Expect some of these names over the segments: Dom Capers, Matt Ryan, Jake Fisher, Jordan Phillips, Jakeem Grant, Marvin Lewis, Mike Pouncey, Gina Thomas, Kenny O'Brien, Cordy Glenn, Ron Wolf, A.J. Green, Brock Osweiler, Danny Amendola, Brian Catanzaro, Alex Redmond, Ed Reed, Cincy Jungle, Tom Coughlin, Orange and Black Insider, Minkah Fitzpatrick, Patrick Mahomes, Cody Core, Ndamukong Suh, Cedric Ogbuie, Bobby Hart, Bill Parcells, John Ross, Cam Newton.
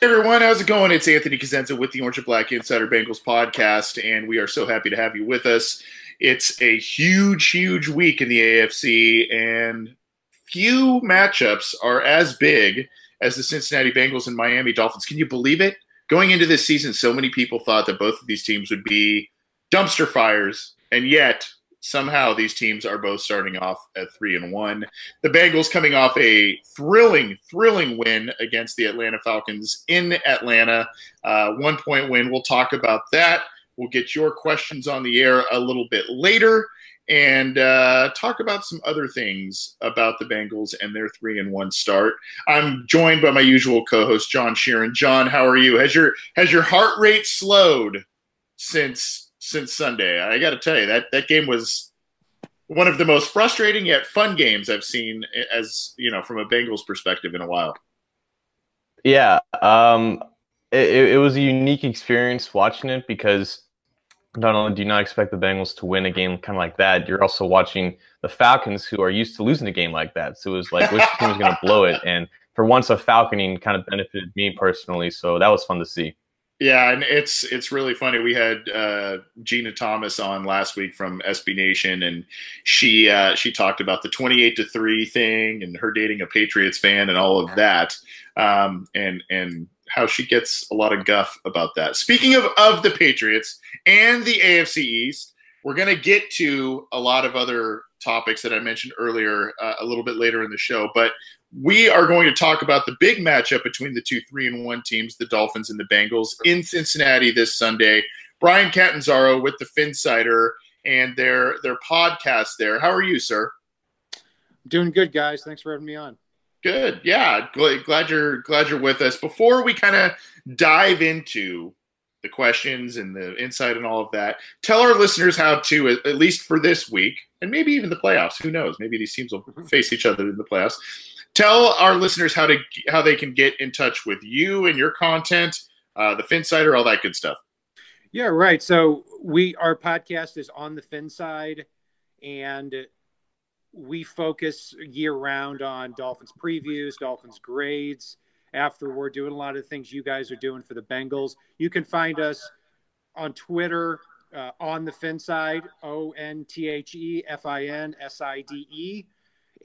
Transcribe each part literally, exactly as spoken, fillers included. Hey everyone, how's it going? It's Anthony Cosenza with the Orange and Black Insider Bengals podcast, and we are so happy to have you with us. It's a huge, huge week in the A F C, and few matchups are as big as the Cincinnati Bengals and Miami Dolphins. Can you believe it? Going into this season, so many people thought that both of these teams would be dumpster fires, and yet somehow these teams are both starting off at three and one. The Bengals coming off a thrilling, thrilling win against the Atlanta Falcons in Atlanta. Uh, one-point win. We'll talk about that. We'll get your questions on the air a little bit later and uh, talk about some other things about the Bengals and their three and one start. I'm joined by my usual co-host, John Sheeran. John, how are you? Has your has your heart rate slowed since? Since Sunday? I got to tell you, that, that game was one of the most frustrating yet fun games I've seen, as you know, from a Bengals perspective in a while. Yeah, um, it, it was a unique experience watching it because not only do you not expect the Bengals to win a game kind of like that, you're also watching the Falcons, who are used to losing a game like that. So it was like, which team is going to blow it? And for once, a falconing kind of benefited me personally. So that was fun to see. Yeah, and it's it's really funny. We had uh, Gina Thomas on last week from S B Nation, and she uh, she talked about the twenty-eight to three thing and her dating a Patriots fan and all of that, um, and and how she gets a lot of guff about that. Speaking of, of the Patriots and the A F C East, we're going to get to a lot of other topics that I mentioned earlier uh, a little bit later in the show, but we are going to talk about the big matchup between the two three and one teams, the Dolphins and the Bengals, in Cincinnati this Sunday. Brian Catanzaro with the Phinsider and their their podcast there. How are you, sir? Doing good, guys. Thanks for having me on. Good, yeah. Glad, glad you're glad you're with us. Before we kind of dive into the questions and the insight and all of that, tell our listeners how to, at least for this week, and maybe even the playoffs. Who knows? Maybe these teams will face each other in the playoffs. Tell our listeners how to how they can get in touch with you and your content, uh, the Phinsider, all that good stuff. Yeah, right. So we our podcast is On The Phinsider, and we focus year-round on Dolphins previews, Dolphins grades. After we're doing a lot of the things you guys are doing for the Bengals, you can find us on Twitter, uh, On The Phinsider, O N T H E F I N S I D E.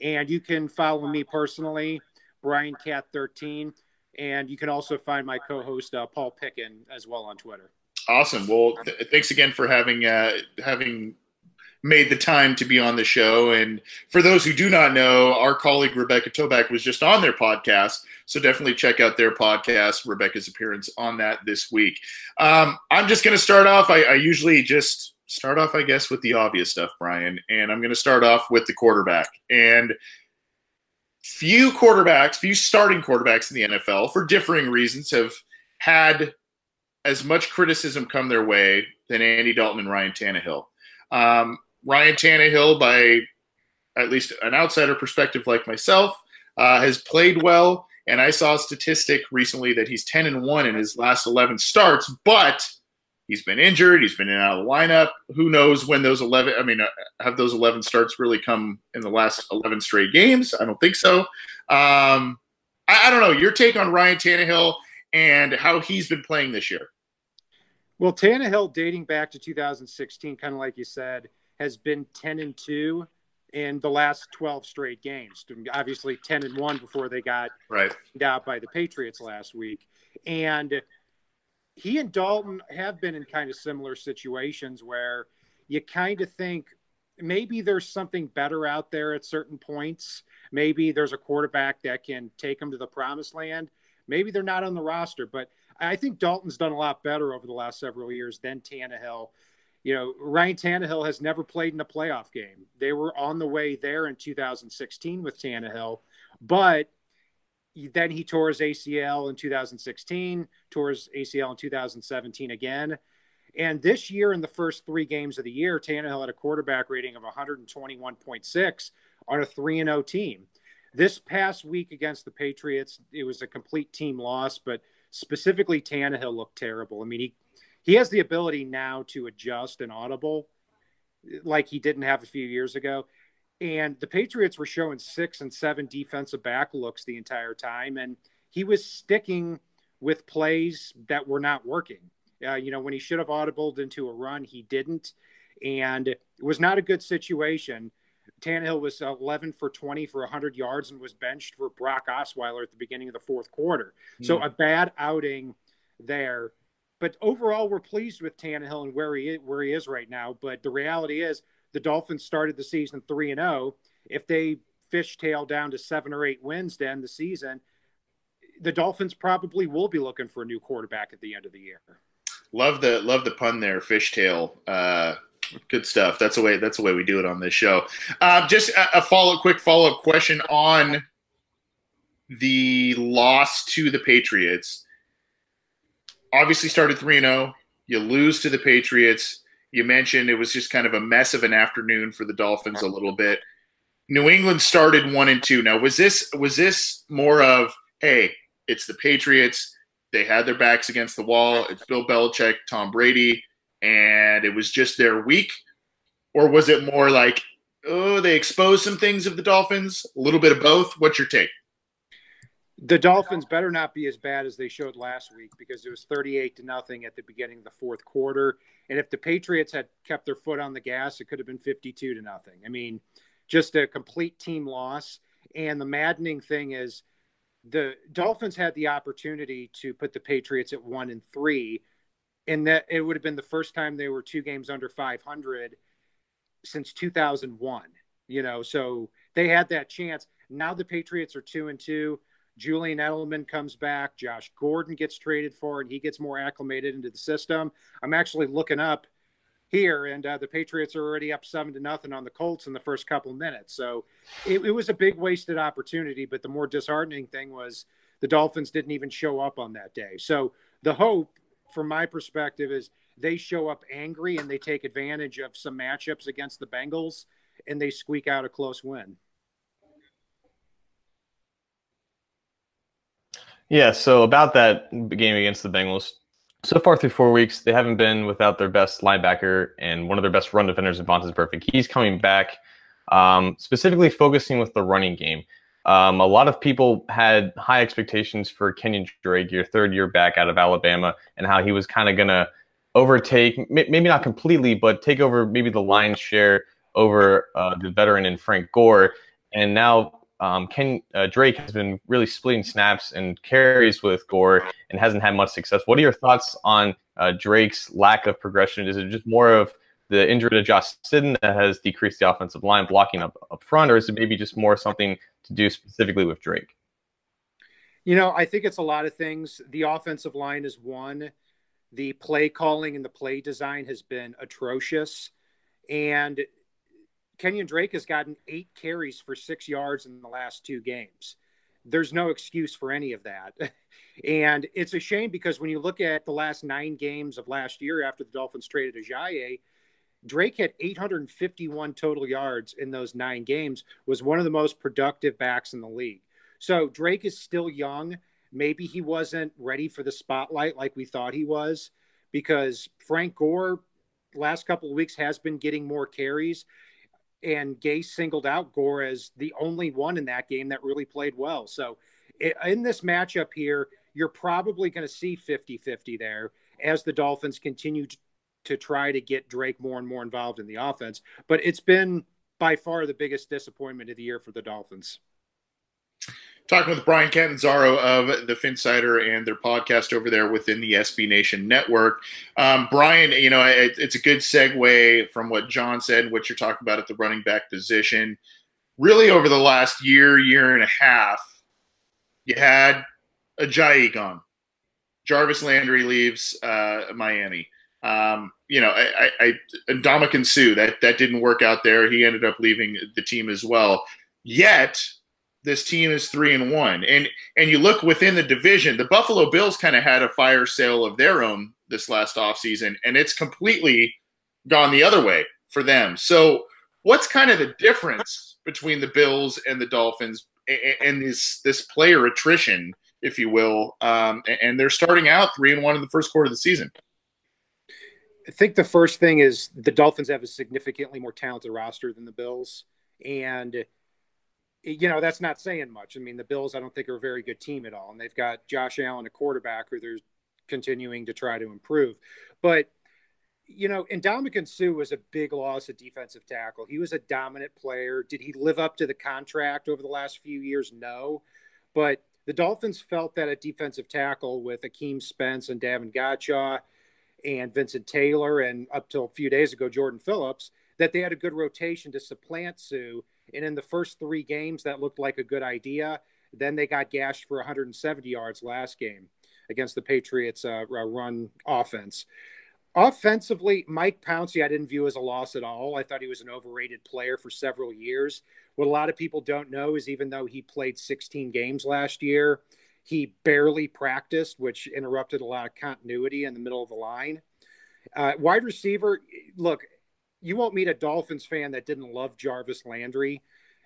And you can follow me personally, Brian Cat thirteen. And you can also find my co-host, uh, Paul Pickin, as well on Twitter. Awesome. Well, th- thanks again for having uh, having made the time to be on the show. And for those who do not know, our colleague Rebecca Toback was just on their podcast. So definitely check out their podcast, Rebecca's appearance on that this week. Um, I'm just going to start off. I, I usually just... start off, I guess, with the obvious stuff, Brian, and I'm going to start off with the quarterback. And few quarterbacks, few starting quarterbacks in the N F L, for differing reasons, have had as much criticism come their way than Andy Dalton and Ryan Tannehill. Um, Ryan Tannehill, by at least an outsider perspective like myself, uh, has played well, and I saw a statistic recently that he's ten and one in his last eleven starts, but he's been injured. He's been in and out of the lineup. Who knows when those eleven – I mean, have those eleven starts really come in the last eleven straight games? I don't think so. Um, I, I don't know. Your take on Ryan Tannehill and how he's been playing this year. Well, Tannehill, dating back to two thousand sixteen, kind of like you said, has been ten and two in the last twelve straight games. Obviously ten and one before they got right out by the Patriots last week. And – he and Dalton have been in kind of similar situations where you kind of think maybe there's something better out there at certain points. Maybe there's a quarterback that can take them to the promised land. Maybe they're not on the roster, but I think Dalton's done a lot better over the last several years than Tannehill. You know, Ryan Tannehill has never played in a playoff game. They were on the way there in two thousand sixteen with Tannehill, but then he tore his A C L in two thousand sixteen, tore his A C L in two thousand seventeen again. And this year, in the first three games of the year, Tannehill had a quarterback rating of one twenty-one point six on a three and oh team. This past week against the Patriots, it was a complete team loss, but specifically Tannehill looked terrible. I mean, he He has the ability now to adjust and audible like he didn't have a few years ago. And the Patriots were showing six and seven defensive back looks the entire time. And he was sticking with plays that were not working. Uh, you know, when he should have audibled into a run, he didn't. And it was not a good situation. Tannehill was eleven for twenty for one hundred yards and was benched for Brock Osweiler at the beginning of the fourth quarter. Mm. So a bad outing there. But overall, we're pleased with Tannehill and where he, where he is right now. But the reality is the Dolphins started the season three and oh. If they fishtail down to seven or eight wins to end the season, the Dolphins probably will be looking for a new quarterback at the end of the year. Love the love the pun there, fishtail. Uh, good stuff. That's the way that's the way we do it on this show. Uh, just a, a follow quick follow-up question on the loss to the Patriots. Obviously started three and oh. You lose to the Patriots. You mentioned it was just kind of a mess of an afternoon for the Dolphins a little bit. New England started one and two. Now, was this was this more of, hey, it's the Patriots. They had their backs against the wall. It's Bill Belichick, Tom Brady, and it was just their week? Or was it more like, oh, they exposed some things of the Dolphins? A little bit of both? What's your take? The Dolphins better not be as bad as they showed last week, because it was thirty-eight to nothing at the beginning of the fourth quarter. And if the Patriots had kept their foot on the gas, it could have been fifty-two to nothing. I mean, just a complete team loss. And the maddening thing is the Dolphins had the opportunity to put the Patriots at one and three, and that it would have been the first time they were two games under five hundred since two thousand one, you know, so they had that chance. Now the Patriots are two and two. Julian Edelman comes back. Josh Gordon gets traded for, and he gets more acclimated into the system. I'm actually looking up here, and uh, the Patriots are already up seven to nothing on the Colts in the first couple minutes. So it, it was a big wasted opportunity, but the more disheartening thing was the Dolphins didn't even show up on that day. So the hope from my perspective is they show up angry and they take advantage of some matchups against the Bengals and they squeak out a close win. Yeah, so about that game against the Bengals, so far through four weeks, they haven't been without their best linebacker and one of their best run defenders, Vontaze Burfict. He's coming back, um, specifically focusing with the running game. Um, a lot of people had high expectations for Kenyon Drake, your third year back out of Alabama, and how he was kind of going to overtake, maybe not completely, but take over maybe the lion's share over uh, the veteran in Frank Gore. And now Um, Ken uh, Drake has been really splitting snaps and carries with Gore and hasn't had much success. What are your thoughts on uh, Drake's lack of progression? Is it just more of the injury to Josh Sidon that has decreased the offensive line blocking up, up front, or is it maybe just more something to do specifically with Drake? You know, I think it's a lot of things. The offensive line is one. The play calling and the play design has been atrocious. And Kenyon Drake has gotten eight carries for six yards in the last two games. There's no excuse for any of that. And it's a shame, because when you look at the last nine games of last year after the Dolphins traded Ajayi, Drake had eight hundred fifty-one total yards in those nine games, was one of the most productive backs in the league. So Drake is still young. Maybe he wasn't ready for the spotlight like we thought he was, because Frank Gore last couple of weeks has been getting more carries. And Gase singled out Gore as the only one in that game that really played well. So in this matchup here, you're probably going to see fifty-fifty there as the Dolphins continue to try to get Drake more and more involved in the offense. But it's been by far the biggest disappointment of the year for the Dolphins. Talking with Brian Catanzaro of The Phinsider and their podcast over there within the S B Nation network. Um, Brian, you know, it, it's a good segue from what John said, what you're talking about at the running back position. Really over the last year, year and a half, you had Ajayi gone. Jarvis Landry leaves uh, Miami. Um, you know, I, I, I Ndamukong Suh, that, that didn't work out there. He ended up leaving the team as well. Yet – this team is three and one, and and you look within the division. The Buffalo Bills kind of had a fire sale of their own this last offseason, and it's completely gone the other way for them. So, what's kind of the difference between the Bills and the Dolphins, and, and this this player attrition, if you will? Um, and they're starting out three and one in the first quarter of the season. I think the first thing is the Dolphins have a significantly more talented roster than the Bills, and you know, that's not saying much. I mean, the Bills, I don't think, are a very good team at all. And they've got Josh Allen, a quarterback, who they're continuing to try to improve. But, you know, Ndamukong Suh was a big loss at defensive tackle. He was a dominant player. Did he live up to the contract over the last few years? No. But the Dolphins felt that at defensive tackle with Akeem Spence and Davin Godchaw and Vincent Taylor and up till a few days ago, Jordan Phillips, that they had a good rotation to supplant Sue. And in the first three games, that looked like a good idea. Then they got gashed for one hundred seventy yards last game against the Patriots' uh, run offense. Offensively, Mike Pouncey I didn't view as a loss at all. I thought he was an overrated player for several years. What a lot of people don't know is even though he played sixteen games last year, he barely practiced, which interrupted a lot of continuity in the middle of the line. Uh, wide receiver, look, you won't meet a Dolphins fan that didn't love Jarvis Landry,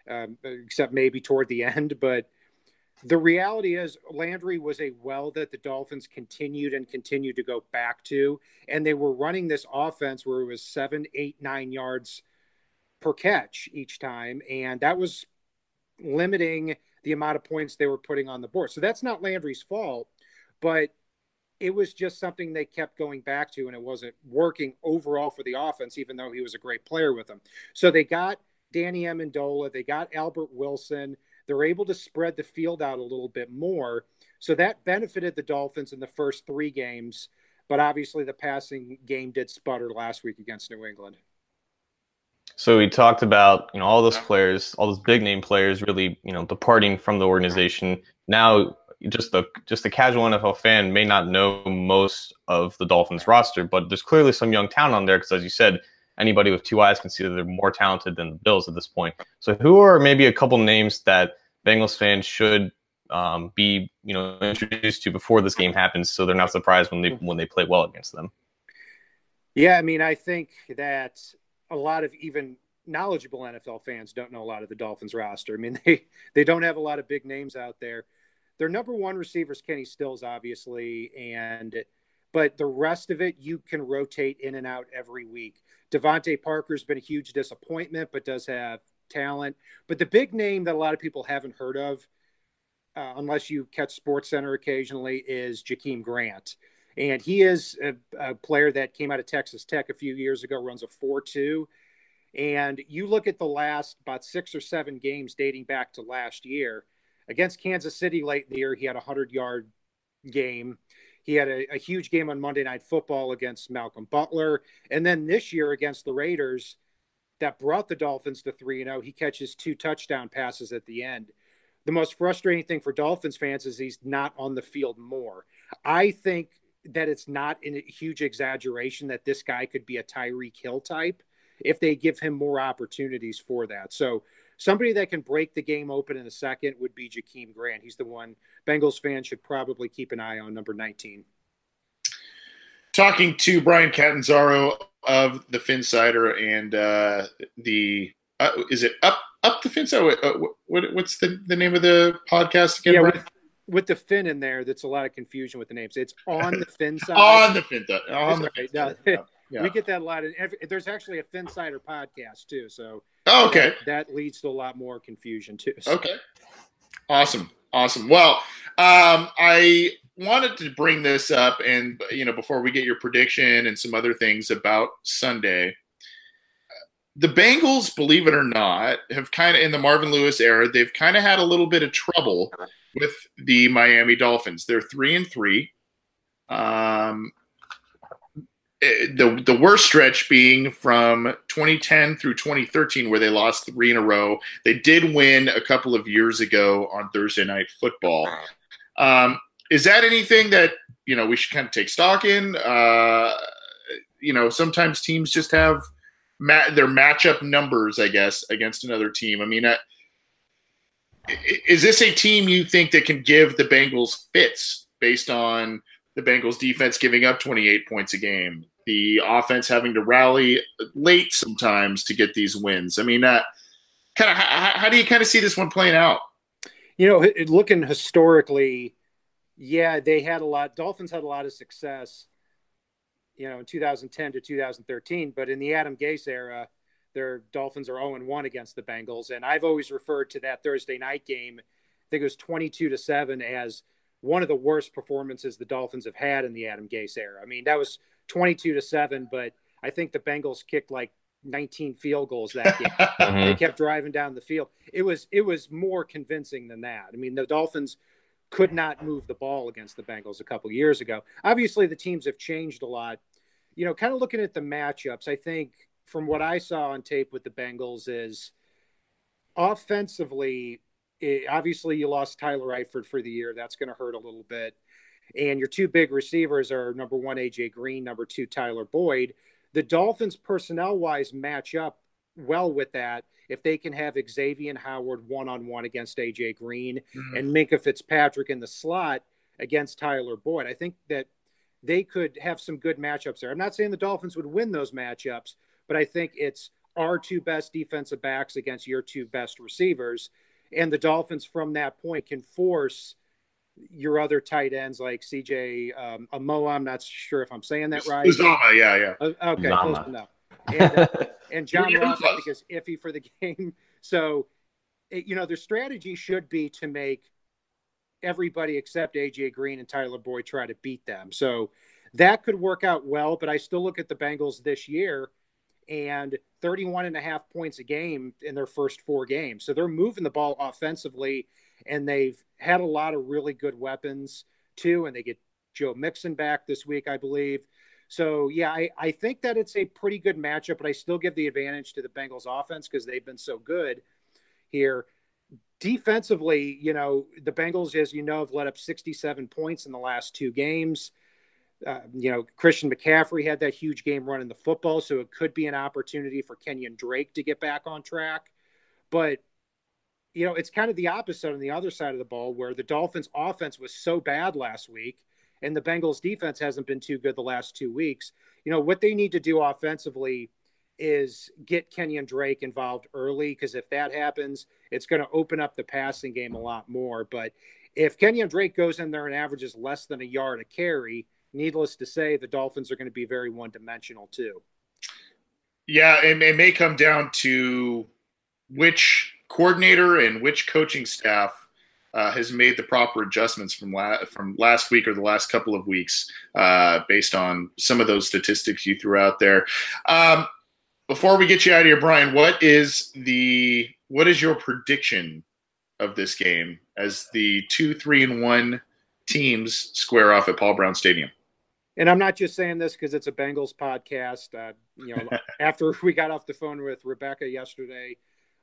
um, except maybe toward the end. But the reality is Landry was a well that the Dolphins continued and continued to go back to. And they were running this offense where it was seven, eight, nine yards per catch each time. And that was limiting the amount of points they were putting on the board. So that's not Landry's fault, but it was just something they kept going back to, and it wasn't working overall for the offense, even though he was a great player with them. So they got Danny Amendola. They got Albert Wilson. They're able to spread the field out a little bit more. So that benefited the Dolphins in the first three games, but obviously the passing game did sputter last week against New England. So we talked about, you know, all those players, all those big name players really, you know, departing from the organization. Now, Just the just the casual N F L fan may not know most of the Dolphins roster, but there's clearly some young talent on there because, as you said, anybody with two eyes can see that they're more talented than the Bills at this point. So who are maybe a couple names that Bengals fans should um, be, you know, introduced to before this game happens so they're not surprised when they when they play well against them? Yeah, I mean, I think that a lot of even knowledgeable N F L fans don't know a lot of the Dolphins roster. I mean, they, they don't have a lot of big names out there. Their number one receiver is Kenny Stills, obviously, and but the rest of it you can rotate in and out every week. Devontae Parker's been a huge disappointment, but does have talent. But the big name that a lot of people haven't heard of, uh, unless you catch SportsCenter occasionally, is Jakeem Grant. And he is a, a player that came out of Texas Tech a few years ago, runs a four two. And you look at the last about six or seven games dating back to last year. Against Kansas City late in the year, he had a hundred-yard game. He had a, a huge game on Monday Night Football against Malcolm Butler. And then this year against the Raiders, that brought the Dolphins to three and oh, he catches two touchdown passes at the end. The most frustrating thing for Dolphins fans is he's not on the field more. I think that it's not a huge exaggeration that this guy could be a Tyreek Hill type if they give him more opportunities for that. So somebody that can break the game open in a second would be Jakeem Grant. He's the one Bengals fans should probably keep an eye on, number nineteen. Talking to Brian Catanzaro of The Phinsider and uh, the uh, – is it Up Up The Phinsider? Uh, what, what's the, the name of the podcast again, yeah, Brian? With, with the Fin in there, that's a lot of confusion with the names. It's On The Phinsider. on the Phinsider. On the Phinsider. No, yeah. We get that a lot. Of, there's actually a Phinsider podcast too, so – Oh, okay. That, that leads to a lot more confusion, too. So. Okay. Awesome. Awesome. Well, um, I wanted to bring this up, and, you know, before we get your prediction and some other things about Sunday, the Bengals, believe it or not, have kind of, in the Marvin Lewis era, they've kind of had a little bit of trouble with the Miami Dolphins. They're three and three. Um, the the worst stretch being from twenty ten through twenty thirteen, where they lost three in a row. They did win a couple of years ago on Thursday Night Football. Um, is that anything that, you know, we should kind of take stock in? Uh, you know, sometimes teams just have ma- their matchup numbers, I guess, against another team. I mean, uh, is this a team you think that can give the Bengals fits based on the Bengals defense giving up twenty-eight points a game, the offense having to rally late sometimes to get these wins? I mean, uh, kind of how, how do you kind of see this one playing out? You know, looking historically, yeah, they had a lot. Dolphins had a lot of success, you know, in two thousand ten to two thousand thirteen. But in the Adam Gase era, their Dolphins are oh and one against the Bengals. And I've always referred to that Thursday night game, I think it was twenty-two to seven, as one of the worst performances the Dolphins have had in the Adam Gase era. I mean, that was twenty-two to seven, but I think the Bengals kicked like nineteen field goals that game. Mm-hmm. They kept driving down the field. It was, it was more convincing than that. I mean, the Dolphins could not move the ball against the Bengals a couple years ago. Obviously the teams have changed a lot, you know, kind of looking at the matchups. I think from what I saw on tape with the Bengals is offensively, it, obviously you lost Tyler Eifert for the year. That's going to hurt a little bit. And your two big receivers are number one, A J. Green, number two, Tyler Boyd. The Dolphins personnel-wise match up well with that if they can have Xavier Howard one-on-one against A J. Green, mm-hmm. and Minkah Fitzpatrick in the slot against Tyler Boyd. I think that they could have some good matchups there. I'm not saying the Dolphins would win those matchups, but I think it's our two best defensive backs against your two best receivers. And the Dolphins from that point can force your other tight ends like C J Um, Amoa. I'm not sure if I'm saying that right. Uzama, yeah, yeah. Uh, okay, Mama. Close enough. And, uh, and John Ross, I think, is iffy for the game. So, it, you know, their strategy should be to make everybody except A J. Green and Tyler Boyd try to beat them. So that could work out well, but I still look at the Bengals this year and thirty-one and a half points a game in their first four games. So they're moving the ball offensively, and they've had a lot of really good weapons too. And they get Joe Mixon back this week, I believe. So yeah, I, I think that it's a pretty good matchup, but I still give the advantage to the Bengals offense because they've been so good here. Defensively, you know, the Bengals, as you know, have let up sixty-seven points in the last two games. Uh, you know, Christian McCaffrey had that huge game running the football, so it could be an opportunity for Kenyon Drake to get back on track. But, you know, it's kind of the opposite on the other side of the ball, where the Dolphins' offense was so bad last week and the Bengals' defense hasn't been too good the last two weeks. You know, what they need to do offensively is get Kenyon Drake involved early, because if that happens, it's going to open up the passing game a lot more. But if Kenyon Drake goes in there and averages less than a yard a carry, needless to say, the Dolphins are going to be very one-dimensional too. Yeah, and it may come down to which coordinator and which coaching staff uh, has made the proper adjustments from, la- from last week or the last couple of weeks uh, based on some of those statistics you threw out there. Um, before we get you out of here, Brian, what is the what is your prediction of this game as the two, three, and one teams square off at Paul Brown Stadium? And I'm not just saying this because it's a Bengals podcast. Uh, you know, after we got off the phone with Rebecca yesterday,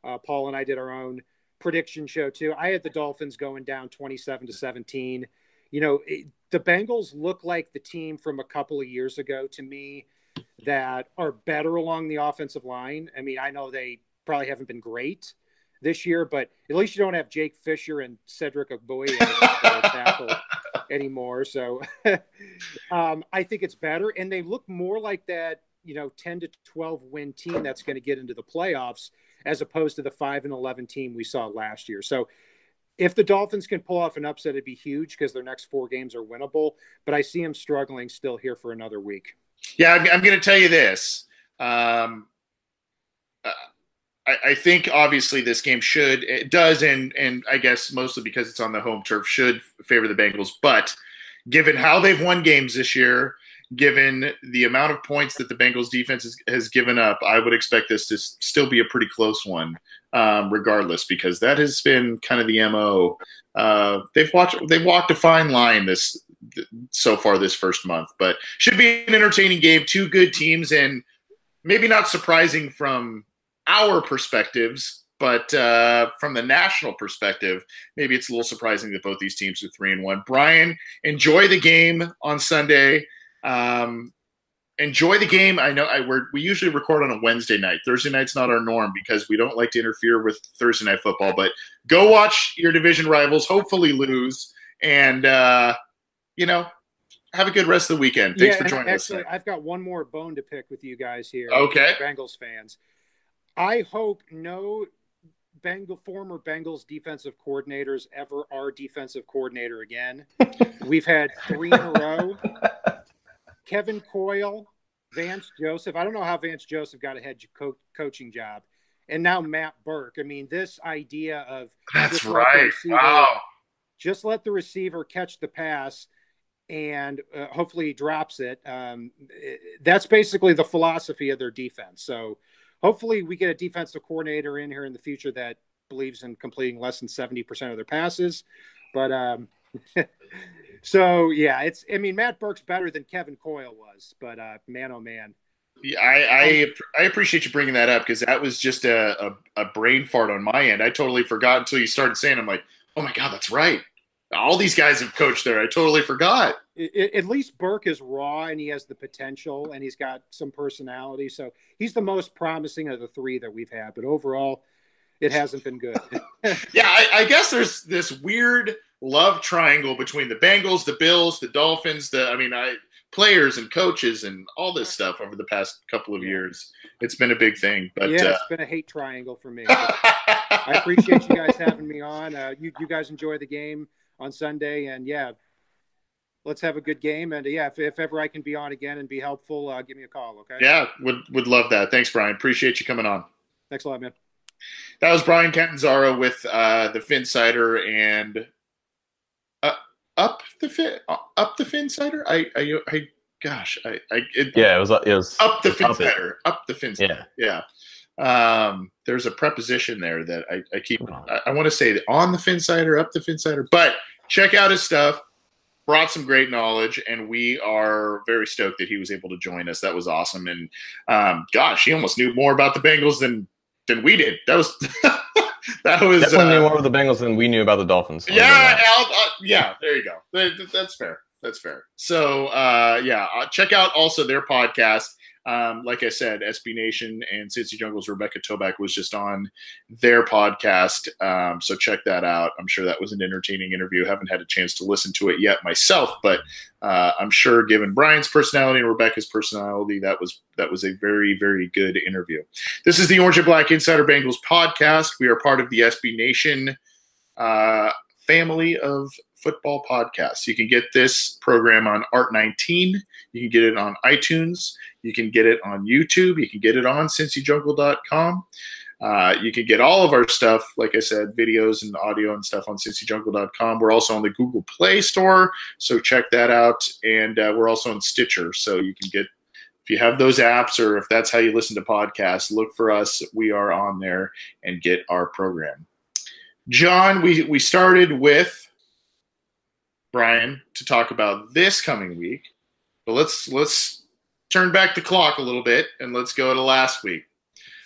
uh, Paul and I did our own prediction show too. I had the Dolphins going down twenty-seven to seventeen. You know, it, the Bengals look like the team from a couple of years ago to me that are better along the offensive line. I mean, I know they probably haven't been great this year, but at least you don't have Jake Fisher and Cedric Ogbuie tackle anymore. So um, I think it's better. And they look more like that, you know, ten to twelve win team that's going to get into the playoffs as opposed to the five and eleven team we saw last year. So if the Dolphins can pull off an upset, it'd be huge because their next four games are winnable. But I see them struggling still here for another week. Yeah, I'm, I'm going to tell you this. Um, uh, I think obviously this game should, it does, and and I guess mostly because it's on the home turf, should favor the Bengals. But given how they've won games this year, given the amount of points that the Bengals defense has, has given up, I would expect this to still be a pretty close one, um, regardless, because that has been kind of the M O. Uh, they've watched, they've walked a fine line this th- so far this first month, but should be an entertaining game. Two good teams, and maybe not surprising from our perspectives, but uh, from the national perspective, maybe it's a little surprising that both these teams are three and one. Brian, enjoy the game on Sunday. Um, enjoy the game. I know I we're, we usually record on a Wednesday night. Thursday night's not our norm because we don't like to interfere with Thursday night football, but go watch your division rivals, hopefully lose. And, uh, you know, have a good rest of the weekend. Thanks yeah, for joining actually, us. Tonight. I've got one more bone to pick with you guys here. Okay. Bengals fans. I hope no Bengal, former Bengals defensive coordinators ever are defensive coordinator again. We've had three in a row. Kevin Coyle, Vance Joseph. I don't know how Vance Joseph got a head co- coaching job. And now Matt Burke. I mean, this idea of that's just right. Let the receiver, wow. Just let the receiver catch the pass and uh, hopefully he drops it. Um, that's basically the philosophy of their defense. So hopefully we get a defensive coordinator in here in the future that believes in completing less than seventy percent of their passes. But um, so, yeah, it's, I mean, Matt Burke's better than Kevin Coyle was, but uh, man, oh man. Yeah, I, I, I appreciate you bringing that up because that was just a, a, a brain fart on my end. I totally forgot until you started saying, I'm like, oh my God, that's right. All these guys have coached there. I totally forgot. It, it, at least Burke is raw and he has the potential and he's got some personality. So he's the most promising of the three that we've had, but overall it hasn't been good. yeah. I, I guess there's this weird love triangle between the Bengals, the Bills, the Dolphins, the, I mean, I players and coaches and all this stuff over the past couple of years. It's been a big thing, but yeah, it's uh, been a hate triangle for me. I appreciate you guys having me on. Uh, you, you guys enjoy the game on Sunday and yeah, let's have a good game. And yeah, if, if ever I can be on again and be helpful, uh, give me a call. Okay. Yeah. Would, would love that. Thanks, Brian. Appreciate you coming on. Thanks a lot, man. That was Brian Catanzaro with uh, the Phinsider and uh, up the fin up the Phinsider. I, I, I, gosh, I, I, it, yeah, it was, it was up the Phinsider, up the Phinsider. Yeah. yeah. Um, there's a preposition there that I, I keep, I, I want to say that on the Phinsider, up the Phinsider, but check out his stuff. Brought some great knowledge, and we are very stoked that he was able to join us. That was awesome, and um, gosh, he almost knew more about the Bengals than than we did. That was that was definitely uh, knew more about the Bengals than we knew about the Dolphins. Yeah, I'll, I'll, yeah, there you go. That, that's fair. That's fair. So uh, yeah, check out also their podcast. Um, like I said, S B Nation and Cincy Jungle's Rebecca Toback was just on their podcast. Um, so check that out. I'm sure that was an entertaining interview. Haven't had a chance to listen to it yet myself, but uh, I'm sure given Brian's personality and Rebecca's personality, that was that was a very, very good interview. This is the Orange and Black Insider Bengals podcast. We are part of the S B Nation uh, family of football podcasts. You can get this program on Art nineteen. You can get it on iTunes. You can get it on YouTube. You can get it on cincy jungle dot com. Uh, you can get all of our stuff, like I said, videos and audio and stuff on cincy jungle dot com. We're also on the Google Play Store, so check that out. And uh, we're also on Stitcher, so you can get, if you have those apps or if that's how you listen to podcasts, look for us. We are on there and get our program. John, we, we started with Brian to talk about this coming week, but let's let's. turn back the clock a little bit, and let's go to last week.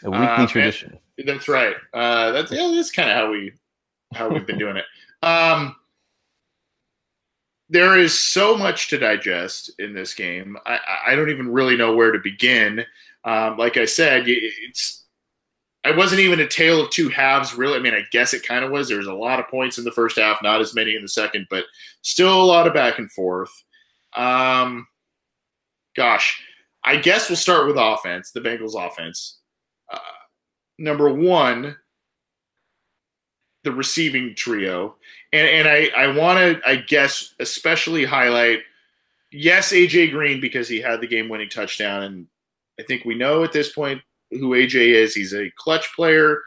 A weekly uh, tradition. That's right. Uh, that's yeah, that's kind of how we how we've been doing it. Um, there is so much to digest in this game. I, I don't even really know where to begin. Um, like I said, it's. I wasn't even a tale of two halves, really. I mean, I guess it kind of was. There was a lot of points in the first half, not as many in the second, but still a lot of back and forth. Um, gosh. I guess we'll start with offense, the Bengals offense. Uh, number one, the receiving trio. And and I, I want to, I guess, especially highlight, yes, A J. Green, because he had the game-winning touchdown. And I think we know at this point who A J is. He's a clutch player.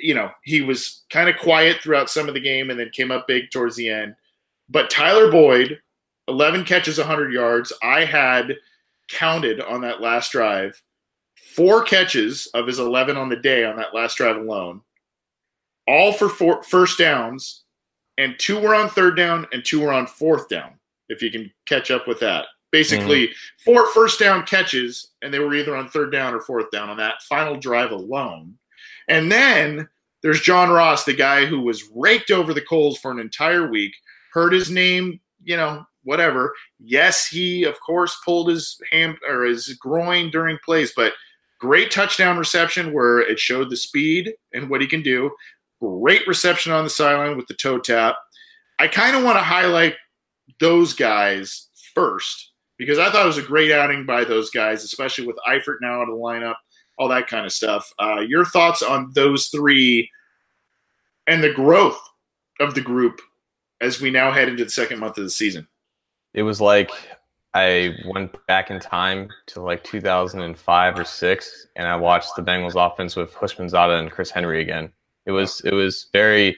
You know, he was kind of quiet throughout some of the game and then came up big towards the end. But Tyler Boyd, eleven catches, one hundred yards. I had counted on that last drive four catches of his eleven on the day on that last drive alone, all for four first downs, and two were on third down and two were on fourth down, if you can catch up with that. Basically, mm-hmm. four first down catches, and they were either on third down or fourth down on that final drive alone. And then there's John Ross, the guy who was raked over the coals for an entire week, heard his name, you know, whatever. Yes, he, of course, pulled his ham or his groin during plays, but great touchdown reception where it showed the speed and what he can do. Great reception on the sideline with the toe tap. I kind of want to highlight those guys first because I thought it was a great outing by those guys, especially with Eifert now out of the lineup, all that kind of stuff. Uh, your thoughts on those three and the growth of the group as we now head into the second month of the season? It was like I went back in time to like two thousand five or six, and I watched the Bengals offense with Hushmanzada and Chris Henry again. It was it was very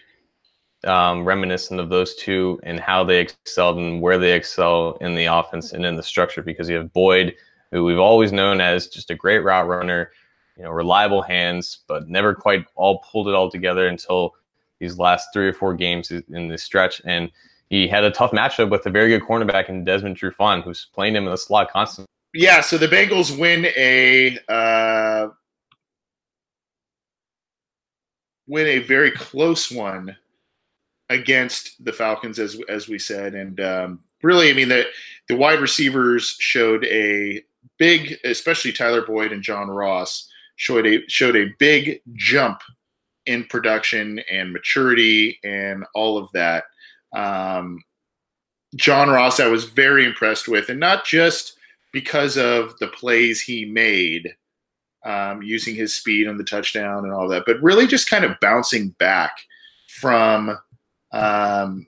um, reminiscent of those two and how they excelled and where they excel in the offense and in the structure, because you have Boyd, who we've always known as just a great route runner, you know, reliable hands, but never quite all pulled it all together until these last three or four games in this stretch. And he had a tough matchup with a very good cornerback in Desmond Trufant, who's playing him in the slot constantly. Yeah, so the Bengals win a uh, win a very close one against the Falcons, as as we said. And um, really, I mean, the, the wide receivers showed a big, especially Tyler Boyd and John Ross, showed a showed a big jump in production and maturity and all of that. Um, John Ross, I was very impressed with, and not just because of the plays he made, um, using his speed on the touchdown and all that, but really just kind of bouncing back from, um,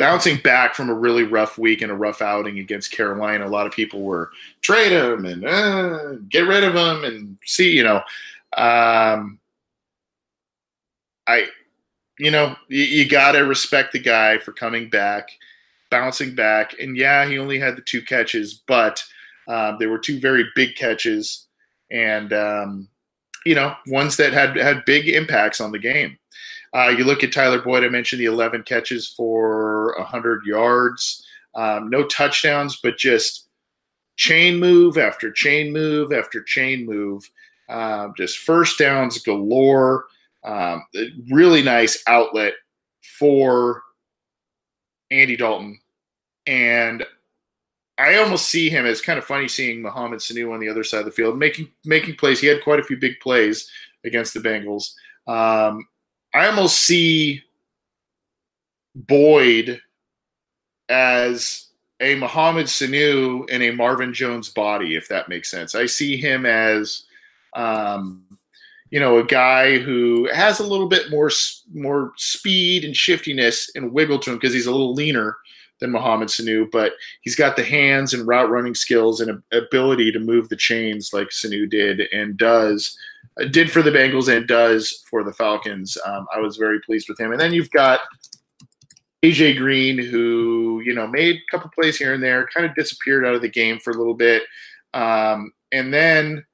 bouncing back from a really rough week and a rough outing against Carolina. A lot of people were trade him and uh, get rid of him and see, you know, um, I, You know, you, you got to respect the guy for coming back, bouncing back. And, yeah, he only had the two catches, but uh, they were two very big catches and, um, you know, ones that had, had big impacts on the game. Uh, you look at Tyler Boyd. I mentioned the eleven catches for one hundred yards, um, no touchdowns, but just chain move after chain move after chain move, uh, just first downs galore. Um, really nice outlet for Andy Dalton. And I almost see him as kind of funny seeing Mohamed Sanu on the other side of the field, making, making plays. He had quite a few big plays against the Bengals. Um, I almost see Boyd as a Mohamed Sanu in a Marvin Jones body, if that makes sense. I see him as, um, you know, a guy who has a little bit more more speed and shiftiness and wiggle to him because he's a little leaner than Mohamed Sanu, but he's got the hands and route running skills and ability to move the chains like Sanu did and does, did for the Bengals and does for the Falcons. Um, I was very pleased with him. And then you've got A J. Green, who, you know, made a couple plays here and there, kind of disappeared out of the game for a little bit. Um, and then,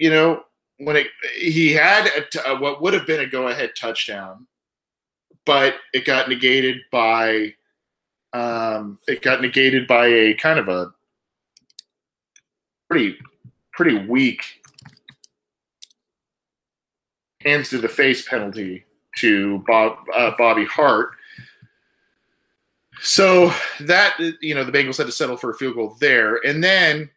you know, when it, he had a t- what would have been a go-ahead touchdown, but it got negated by um, it got negated by a kind of a pretty pretty weak hands to the face penalty to Bob, uh, Bobby Hart. So that, you know, the Bengals had to settle for a field goal there, and then,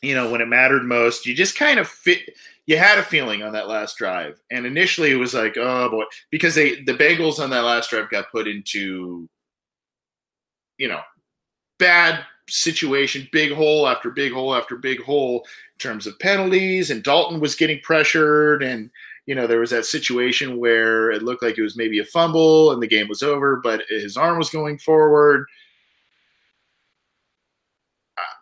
you know, when it mattered most, you just kind of fit. You had a feeling on that last drive, and initially it was like, oh boy, because they the Bengals on that last drive got put into, you know, bad situation, big hole after big hole after big hole in terms of penalties, and Dalton was getting pressured, and, you know, there was that situation where it looked like it was maybe a fumble and the game was over, but his arm was going forward.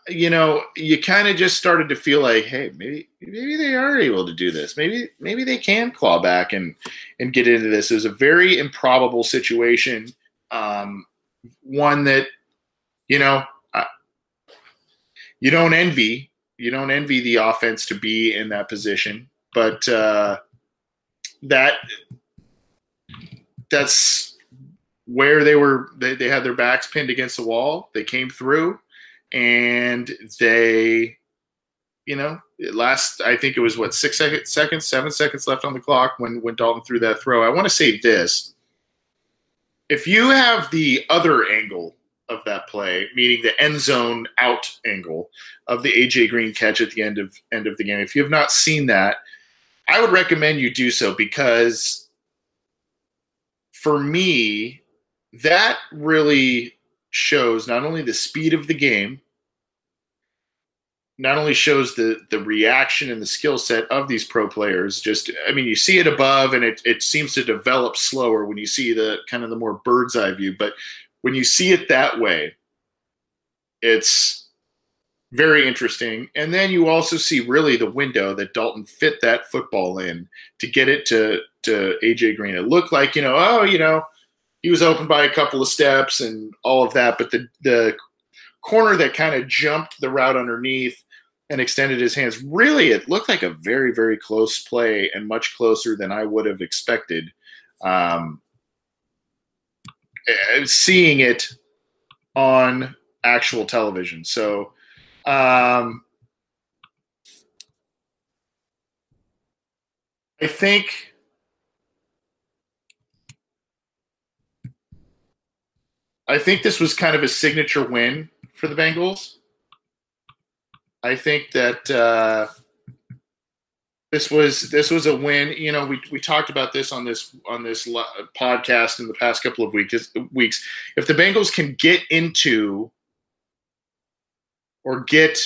You know, you kind of just started to feel like, hey, maybe maybe they are able to do this. Maybe maybe they can claw back and, and get into this. It was a very improbable situation. Um, one that, you know, uh, you don't envy. You don't envy the offense to be in that position. But uh, that that's where they were. They, they had their backs pinned against the wall. They came through, and they, you know, it last, I think it was what, six seconds, seven seconds left on the clock when, when Dalton threw that throw. I want to say this. If you have the other angle of that play, meaning the end zone out angle of the A J. Green catch at the end of end of the game, if you have not seen that, I would recommend you do so, because for me, that really shows not only the speed of the game, not only shows the, the reaction and the skill set of these pro players. Just, I mean, you see it above and it, it seems to develop slower when you see the kind of the more bird's eye view. But when you see it that way, it's very interesting. And then you also see really the window that Dalton fit that football in to get it to, to A J Green. It looked like, you know, oh, you know, he was open by a couple of steps and all of that. But the, the corner that kind of jumped the route underneath and extended his hands. Really, it looked like a very, very close play, and much closer than I would have expected. Um, seeing it on actual television. So um, I think I think this was kind of a signature win for the Bengals. I think that uh, this was this was a win. You know, we we talked about this on this on this podcast in the past couple of weeks. Weeks, if the Bengals can get into or get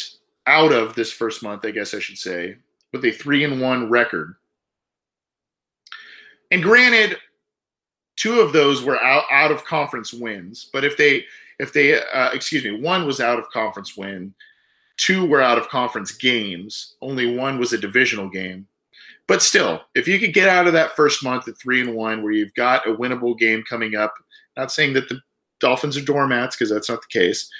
out of this first month, I guess I should say, with a three and one record. And granted, two of those were out, out of conference wins, but if they if they uh, excuse me, one was out of conference win. Two were out of conference games. Only one was a divisional game. But still, if you could get out of that first month at three and one, where you've got a winnable game coming up, not saying that the Dolphins are doormats, because that's not the case.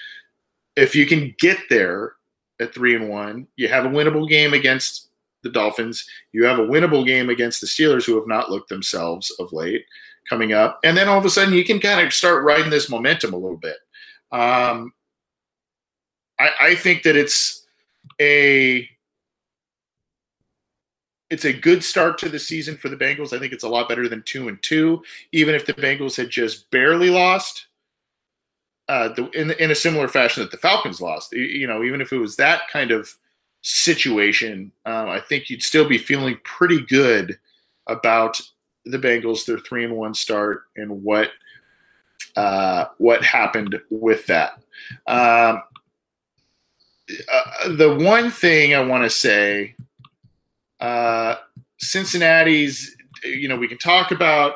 If you can get there at three and one, you have a winnable game against the Dolphins. You have a winnable game against the Steelers, who have not looked themselves of late, coming up. And then all of a sudden, you can kind of start riding this momentum a little bit. Um, I, I think that it's a it's a good start to the season for the Bengals. I think it's a lot better than two and two, even if the Bengals had just barely lost uh, the, in in a similar fashion that the Falcons lost. You know, even if it was that kind of situation, um, I think you'd still be feeling pretty good about the Bengals, their three and one start, and what uh, what happened with that. Um, Uh, the one thing I want to say, uh, Cincinnati's, you know, we can talk about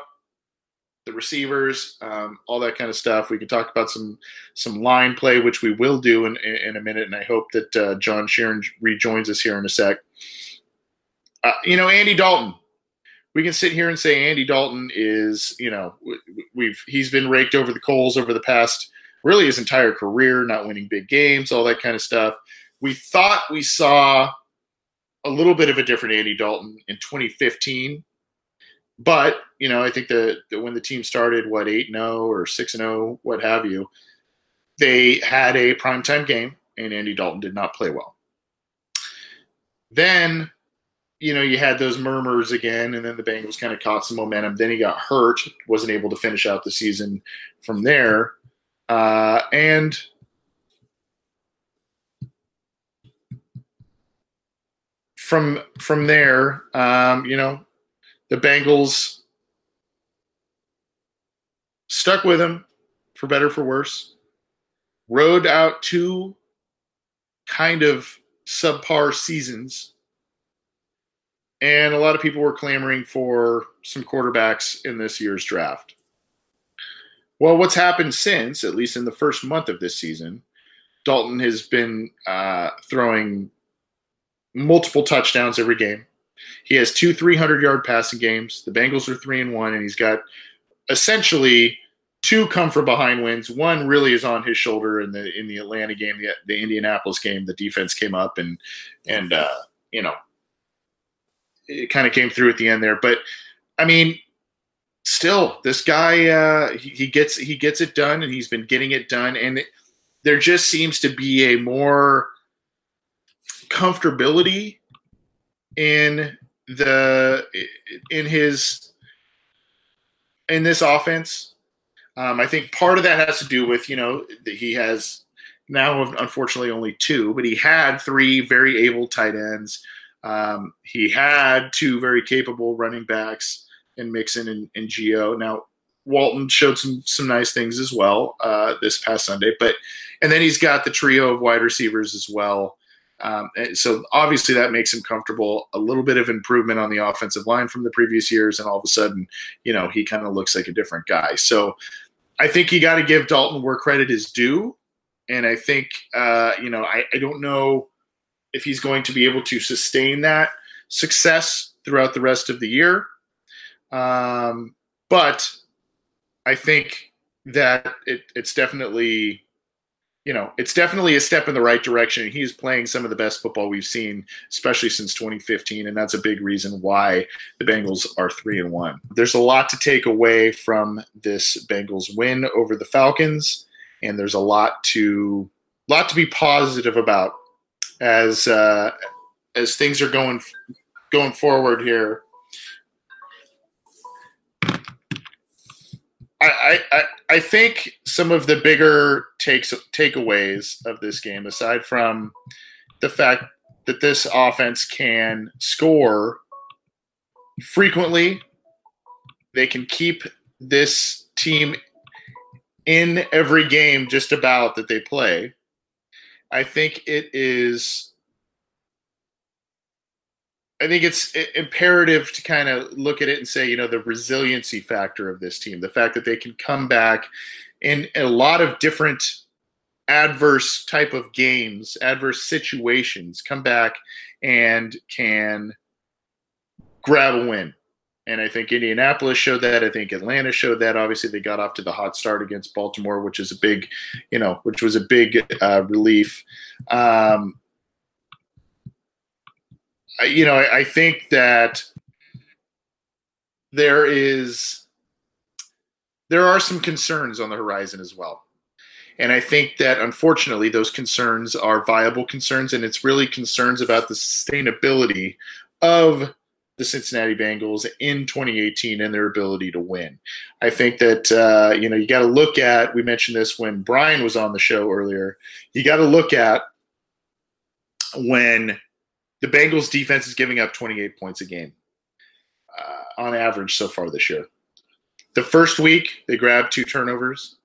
the receivers, um, all that kind of stuff. We can talk about some some line play, which we will do in, in, in a minute, and I hope that uh, John Sheeran rejoins us here in a sec. Uh, you know, Andy Dalton. We can sit here and say Andy Dalton is, you know, we've he's been raked over the coals over the past really his entire career, not winning big games, all that kind of stuff. We thought we saw a little bit of a different Andy Dalton in twenty fifteen. But, you know, I think that when the team started, what, eight and oh or six and oh, what have you, they had a primetime game, and Andy Dalton did not play well. Then, you know, you had those murmurs again, and then the Bengals kind of caught some momentum. Then he got hurt, wasn't able to finish out the season from there. Uh, and from from there, um, you know, the Bengals stuck with him, for better for worse, rode out two kind of subpar seasons, and a lot of people were clamoring for some quarterbacks in this year's draft. Well, what's happened since, at least in the first month of this season, Dalton has been uh, throwing multiple touchdowns every game. He has two three hundred-yard passing games. The Bengals are three and one, and he's got essentially two come from behind wins. One really is on his shoulder in the in the Atlanta game, the, the Indianapolis game. The defense came up and and uh, you know, it kind of came through at the end there. But I mean, still, this guy uh, he, he gets he gets it done, and he's been getting it done. And it, there just seems to be a more comfortability in the in his in this offense. Um, I think part of that has to do with, you know, that he has now, unfortunately, only two, but he had three very able tight ends. Um, he had two very capable running backs in Mixon and, and Geo. Now, Walton showed some some nice things as well uh, this past Sunday, but and then he's got the trio of wide receivers as well. Um, and so obviously that makes him comfortable. A little bit of improvement on the offensive line from the previous years, and all of a sudden, you know, he kind of looks like a different guy. So I think you got to give Dalton where credit is due. And I think, uh, you know, I, I don't know if he's going to be able to sustain that success throughout the rest of the year. Um, but I think that it, it's definitely, you know, it's definitely a step in the right direction. He's playing some of the best football we've seen, especially since twenty fifteen. And that's a big reason why the Bengals are three and one. There's a lot to take away from this Bengals win over the Falcons. And there's a lot to, lot to be positive about as, uh, as things are going, going forward here. I, I, I think some of the bigger takes takeaways of this game, aside from the fact that this offense can score frequently, they can keep this team in every game just about that they play. I think it is I think it's imperative to kind of look at it and say, you know, the resiliency factor of this team, the fact that they can come back in a lot of different adverse type of games, adverse situations, come back and can grab a win. And I think Indianapolis showed that. I think Atlanta showed that. Obviously, they got off to the hot start against Baltimore, which is a big, you know, which was a big uh, relief. Um, You know, I think that there is there are some concerns on the horizon as well. And I think that, unfortunately, those concerns are viable concerns, and it's really concerns about the sustainability of the Cincinnati Bengals in twenty eighteen and their ability to win. I think that, uh, you know, you got to look at – we mentioned this when Brian was on the show earlier. You got to look at when – the Bengals defense is giving up twenty-eight points a game uh, on average so far this year. The first week, they grabbed two turnovers.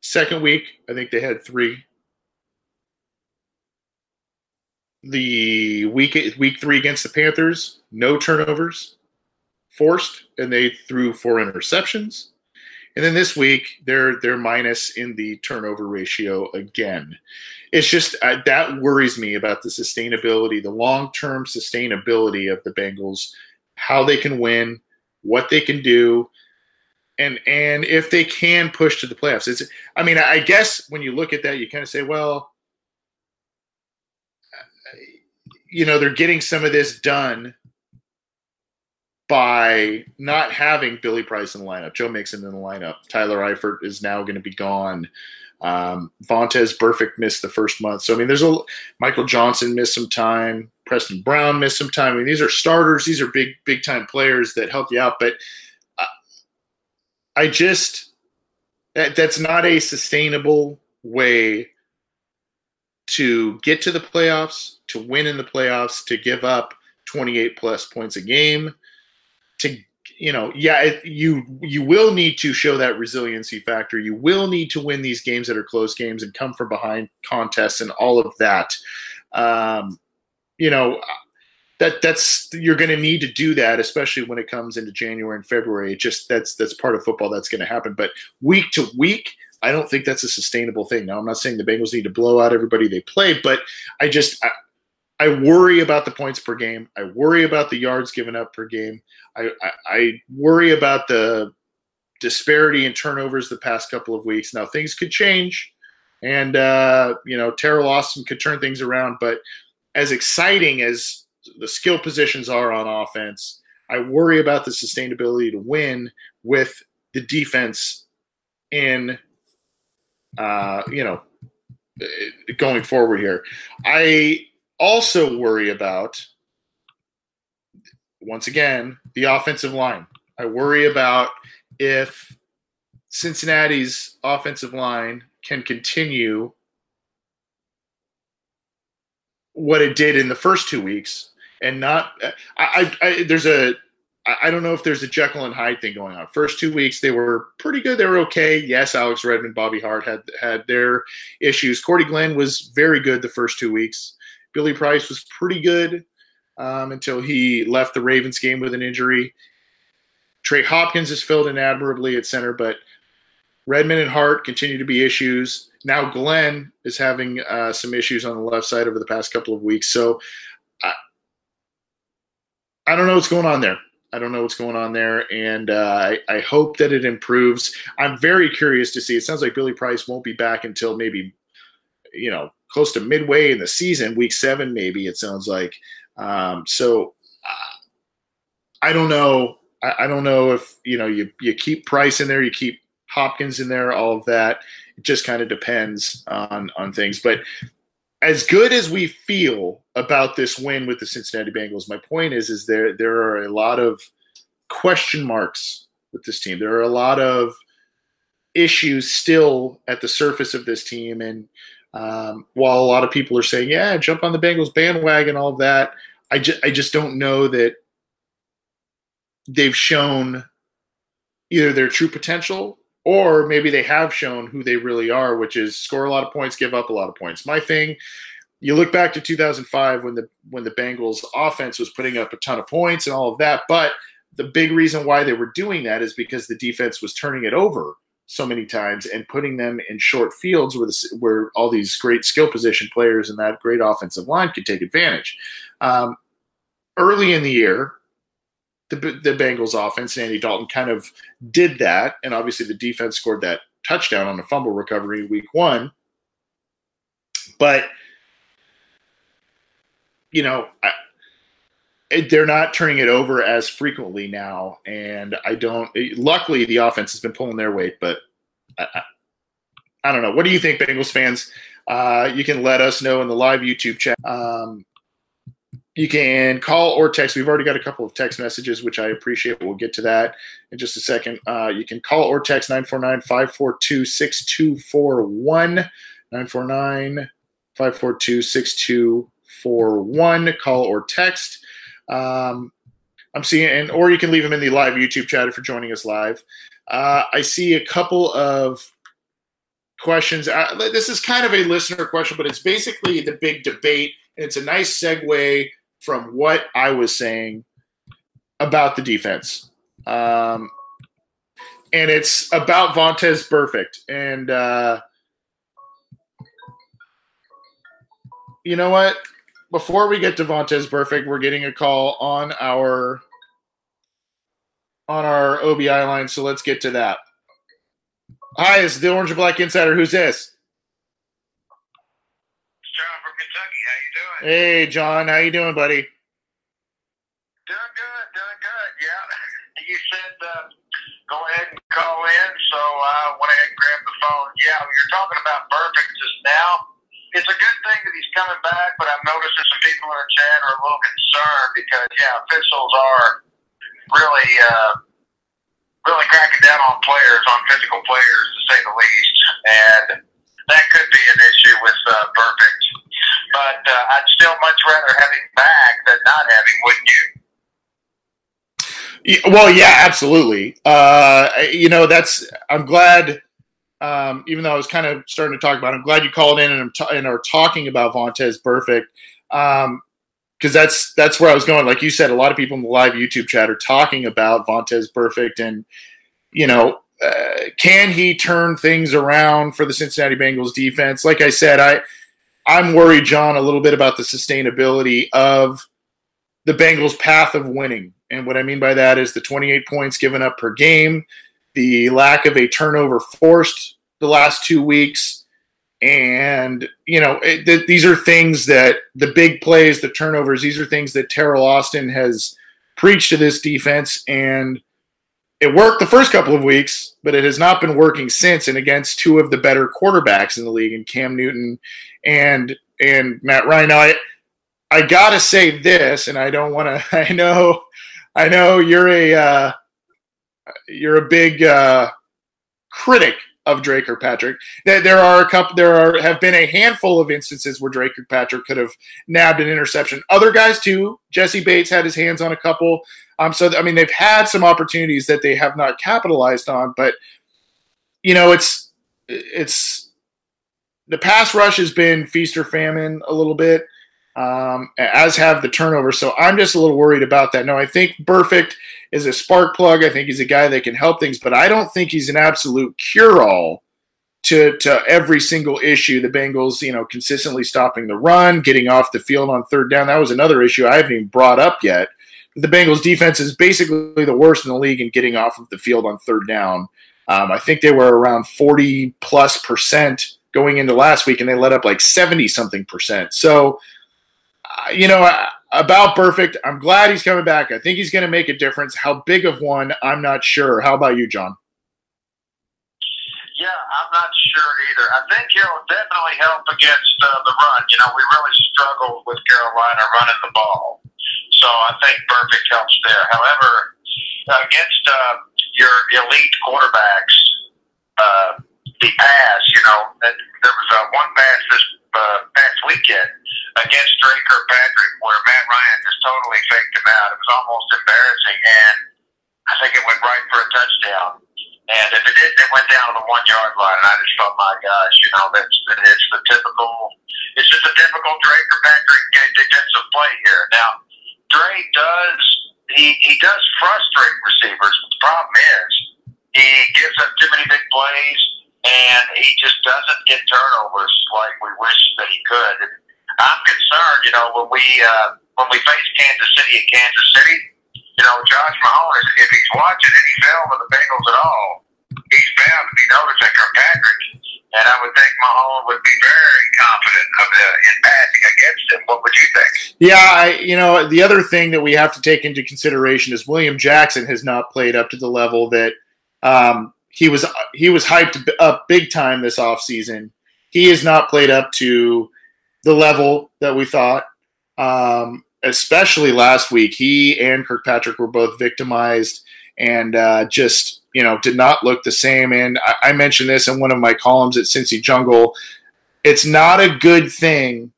Second week, I think they had three. The week week three against the Panthers, no turnovers forced, and they threw four interceptions. And then this week, they're they're minus in the turnover ratio again. It's just uh, that worries me about the sustainability, the long-term sustainability of the Bengals, how they can win, what they can do, and and if they can push to the playoffs. It's, I mean, I guess when you look at that, you kind of say, well, you know, they're getting some of this done by not having Billy Price in the lineup, Joe Mixon in the lineup. Tyler Eifert is now going to be gone. Um, Vontaze Burfict missed the first month. So, I mean, there's a Michael Johnson missed some time. Preston Brown missed some time. I mean, these are starters. These are big, big-time players that help you out. But I, I just that, – that's not a sustainable way to get to the playoffs, to win in the playoffs, to give up twenty-eight plus points a game. To, you know, yeah, it, you you will need to show that resiliency factor. You will need to win these games that are close games and come from behind contests and all of that. Um, you know, that that's you're going to need to do that, especially when it comes into January and February. It just that's that's part of football. That's going to happen. But week to week, I don't think that's a sustainable thing. Now, I'm not saying the Bengals need to blow out everybody they play, but I just I, I worry about the points per game. I worry about the yards given up per game. I, I, I worry about the disparity in turnovers the past couple of weeks. Now, things could change, and, uh, you know, Terrell Austin could turn things around. But as exciting as the skill positions are on offense, I worry about the sustainability to win with the defense in, uh, you know, going forward here. I also worry about, once again, the offensive line. I worry about if Cincinnati's offensive line can continue what it did in the first two weeks and not I, – I, I, there's a – I don't know if there's a Jekyll and Hyde thing going on. First two weeks, they were pretty good. They were okay. Yes, Alex Redmond, Bobby Hart had had their issues. Cordy Glenn was very good the first two weeks. Billy Price was pretty good um, until he left the Ravens game with an injury. Trey Hopkins has filled in admirably at center, but Redmond and Hart continue to be issues. Now Glenn is having uh, some issues on the left side over the past couple of weeks. So I, I don't know what's going on there. I don't know what's going on there, and uh, I, I hope that it improves. I'm very curious to see. It sounds like Billy Price won't be back until maybe, you know, close to midway in the season, week seven maybe, it sounds like. Um, so uh, I don't know. I don't know if, you know, you, you keep Price in there, you keep Hopkins in there, all of that. It just kind of depends on, on things. But as good as we feel about this win with the Cincinnati Bengals, my point is, is there there are a lot of question marks with this team. There are a lot of issues still at the surface of this team. And um, while a lot of people are saying, yeah, jump on the Bengals bandwagon, all of that, I, ju- I just don't know that they've shown either their true potential, or maybe they have shown who they really are, which is score a lot of points, give up a lot of points. My thing, you look back to two thousand five when the when the Bengals offense was putting up a ton of points and all of that, but the big reason why they were doing that is because the defense was turning it over so many times and putting them in short fields where, the, where all these great skill position players and that great offensive line could take advantage. Um, early in the year, The, the Bengals offense, Andy Dalton, kind of did that, and obviously the defense scored that touchdown on a fumble recovery week one. But, you know, I, they're not turning it over as frequently now, and I don't – luckily the offense has been pulling their weight, but I, I, I don't know. What do you think, Bengals fans? Uh, you can let us know in the live YouTube chat. Um You can call or text. We've already got a couple of text messages, which I appreciate. We'll get to that in just a second. Uh, you can call or text nine four nine, five four two, six two four one, nine four nine, five four two, six two four one. Call or text. Um, I'm seeing, and or you can leave them in the live YouTube chat if you're joining us live. Uh, I see a couple of questions. Uh, this is kind of a listener question, but it's basically the big debate. It's a nice segue from what I was saying about the defense. Um, and it's about Vontaze Burfict. And uh, you know what? Before we get to Vontaze Burfict, we're getting a call on our on our O B I line, so let's get to that. Hi, it's the Orange and Black Insider. Who's this? Hey, John, how you doing, buddy? Doing good, doing good, yeah. You said uh, go ahead and call in, so I went ahead and grabbed the phone. Yeah, you're talking about Burfict just now. It's a good thing that he's coming back, but I'm noticing some people in the chat are a little concerned because, yeah, officials are really, uh, really cracking down on players, on physical players, to say the least, and that could be an issue with uh, Burfict. But uh, I'd still much rather have him back than not have him, wouldn't you? Yeah, well, yeah, absolutely. Uh, you know, that's – I'm glad um, – even though I was kind of starting to talk about it, I'm glad you called in and, I'm t- and are talking about Vontaze Burfict um, because that's that's where I was going. Like you said, a lot of people in the live YouTube chat are talking about Vontaze Burfict and, you know, uh, can he turn things around for the Cincinnati Bengals defense? Like I said, I – I'm worried, John, a little bit about the sustainability of the Bengals' path of winning. And what I mean by that is the twenty-eight points given up per game. the lack of a turnover forced the last two weeks. And, you know, it, th- these are things that the big plays, the turnovers, these are things that Terrell Austin has preached to this defense. And it worked the first couple of weeks, but it has not been working since, and against two of the better quarterbacks in the league, in Cam Newton and and Matt Ryan. Now, I, I got to say this, and I don't want to – I know I know you're a uh, you're a big uh, critic of Dre Kirkpatrick. There are a couple, there are have been a handful of instances where Dre Kirkpatrick could have nabbed an interception. Other guys too. Jesse Bates had his hands on a couple. Um, so I mean, they've had some opportunities that they have not capitalized on. But you know, it's it's the pass rush has been feast or famine a little bit, um, as have the turnovers. So I'm just a little worried about that. Now, I think Burfict is a spark plug. I think he's a guy that can help things, but I don't think he's an absolute cure-all to to every single issue. The Bengals, you know, consistently stopping the run, getting off the field on third down. That was another issue I haven't even brought up yet. The Bengals defense is basically the worst in the league in getting off of the field on third down. Um, I think they were around forty plus percent going into last week, and they let up like seventy something percent. So, uh, you know, I, about Burfict, I'm glad he's coming back. I think he's going to make a difference. How big of one, I'm not sure. How about you, John? Yeah, I'm not sure either. I think he'll definitely help against uh, the run. You know, we really struggled with Carolina running the ball. So I think Burfict helps there. However, against uh, your elite quarterbacks, uh, the pass, you know, there was uh, one pass this uh, past weekend against Dre Kirkpatrick where Matt Ryan just totally faked him out. It was almost embarrassing, and I think it went right for a touchdown. And if it didn't, it went down to the one-yard line, and I just thought, my gosh, you know, that's it's the typical, it's just a typical Dre Kirkpatrick defensive play here. Now, Dre does, he, he does frustrate receivers, but the problem is he gives up too many big plays, and he just doesn't get turnovers like we wish that he could. And I'm concerned, you know, when we uh, when we face Kansas City in Kansas City, you know, Josh Mahone, if he's watching any film of the Bengals at all, he's bound to be noticing Kirkpatrick, and I would think Mahone would be very confident of the, in passing against him. What would you think? Yeah, I, you know, the other thing that we have to take into consideration is William Jackson has not played up to the level that um, he was. He was hyped up big time this offseason. He has not played up to the level that we thought, um, especially last week. He and Kirkpatrick were both victimized and uh, just. You know, did not look the same. And I mentioned this in one of my columns at Cincy Jungle. It's not a good thing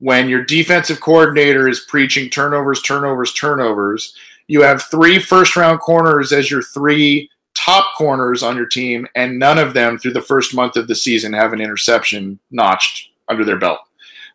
when your defensive coordinator is preaching turnovers, turnovers, turnovers. You have three first-round corners as your three top corners on your team, and none of them through the first month of the season have an interception notched under their belt.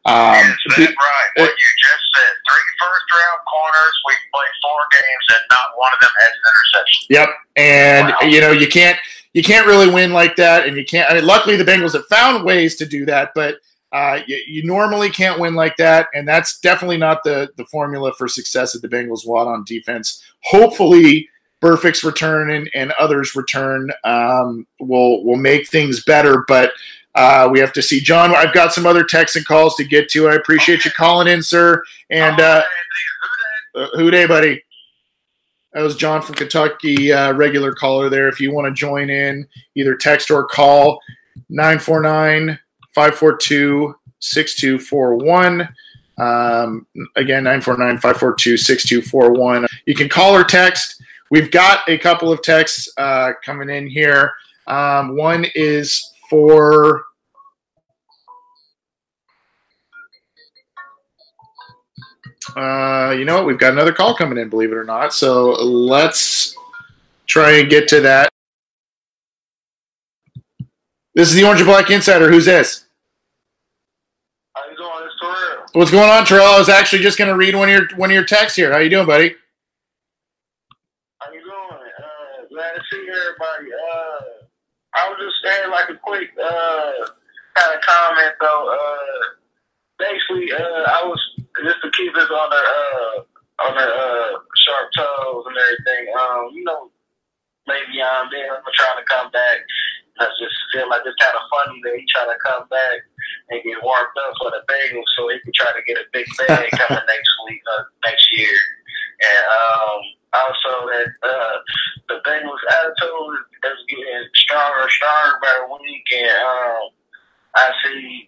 Um, yes, that's the, right. What it, you just said, three first-round corners, we played four games, and not one of them has an interception. Yep, and wow. You know, you can't you can't really win like that, and you can't. I mean, luckily the Bengals have found ways to do that, but uh, you, you normally can't win like that, and that's definitely not the the formula for success that the Bengals want on defense. Hopefully, Burfict's return and, and others' return um, will will make things better, but. Uh, we have to see. John, I've got some other texts and calls to get to. I appreciate okay. you calling in, sir. And uh, uh, who day, buddy? That was John from Kentucky, uh, regular caller there. If you want to join in, either text or call, nine four nine, five four two, six two four one. Um, again, nine four nine, five four two, six two four one. You can call or text. We've got a couple of texts uh, coming in here. Um, one is... For uh, you know what, we've got another call coming in, believe it or not. So let's try and get to that. This is the Orange and Black Insider. Who's this? How you doing, this Terrell? What's going on, Terrell? I was actually just going to read one of your one of your texts here. How you doing, buddy? How you doing? Uh, glad to see everybody. Uh, I was just saying, like, a quick uh, kind of comment, though. Uh, basically, uh, I was just to keep us on their uh, on their uh, sharp toes and everything. Um, you know, maybe I'm being on the gym. I just had a funny that he trying to come back and get warmed up for the Bengals so he can try to get a big bag coming next week, uh, next year. And um, also that uh, the Bengals' attitude is getting stronger and stronger by the week. And um, I see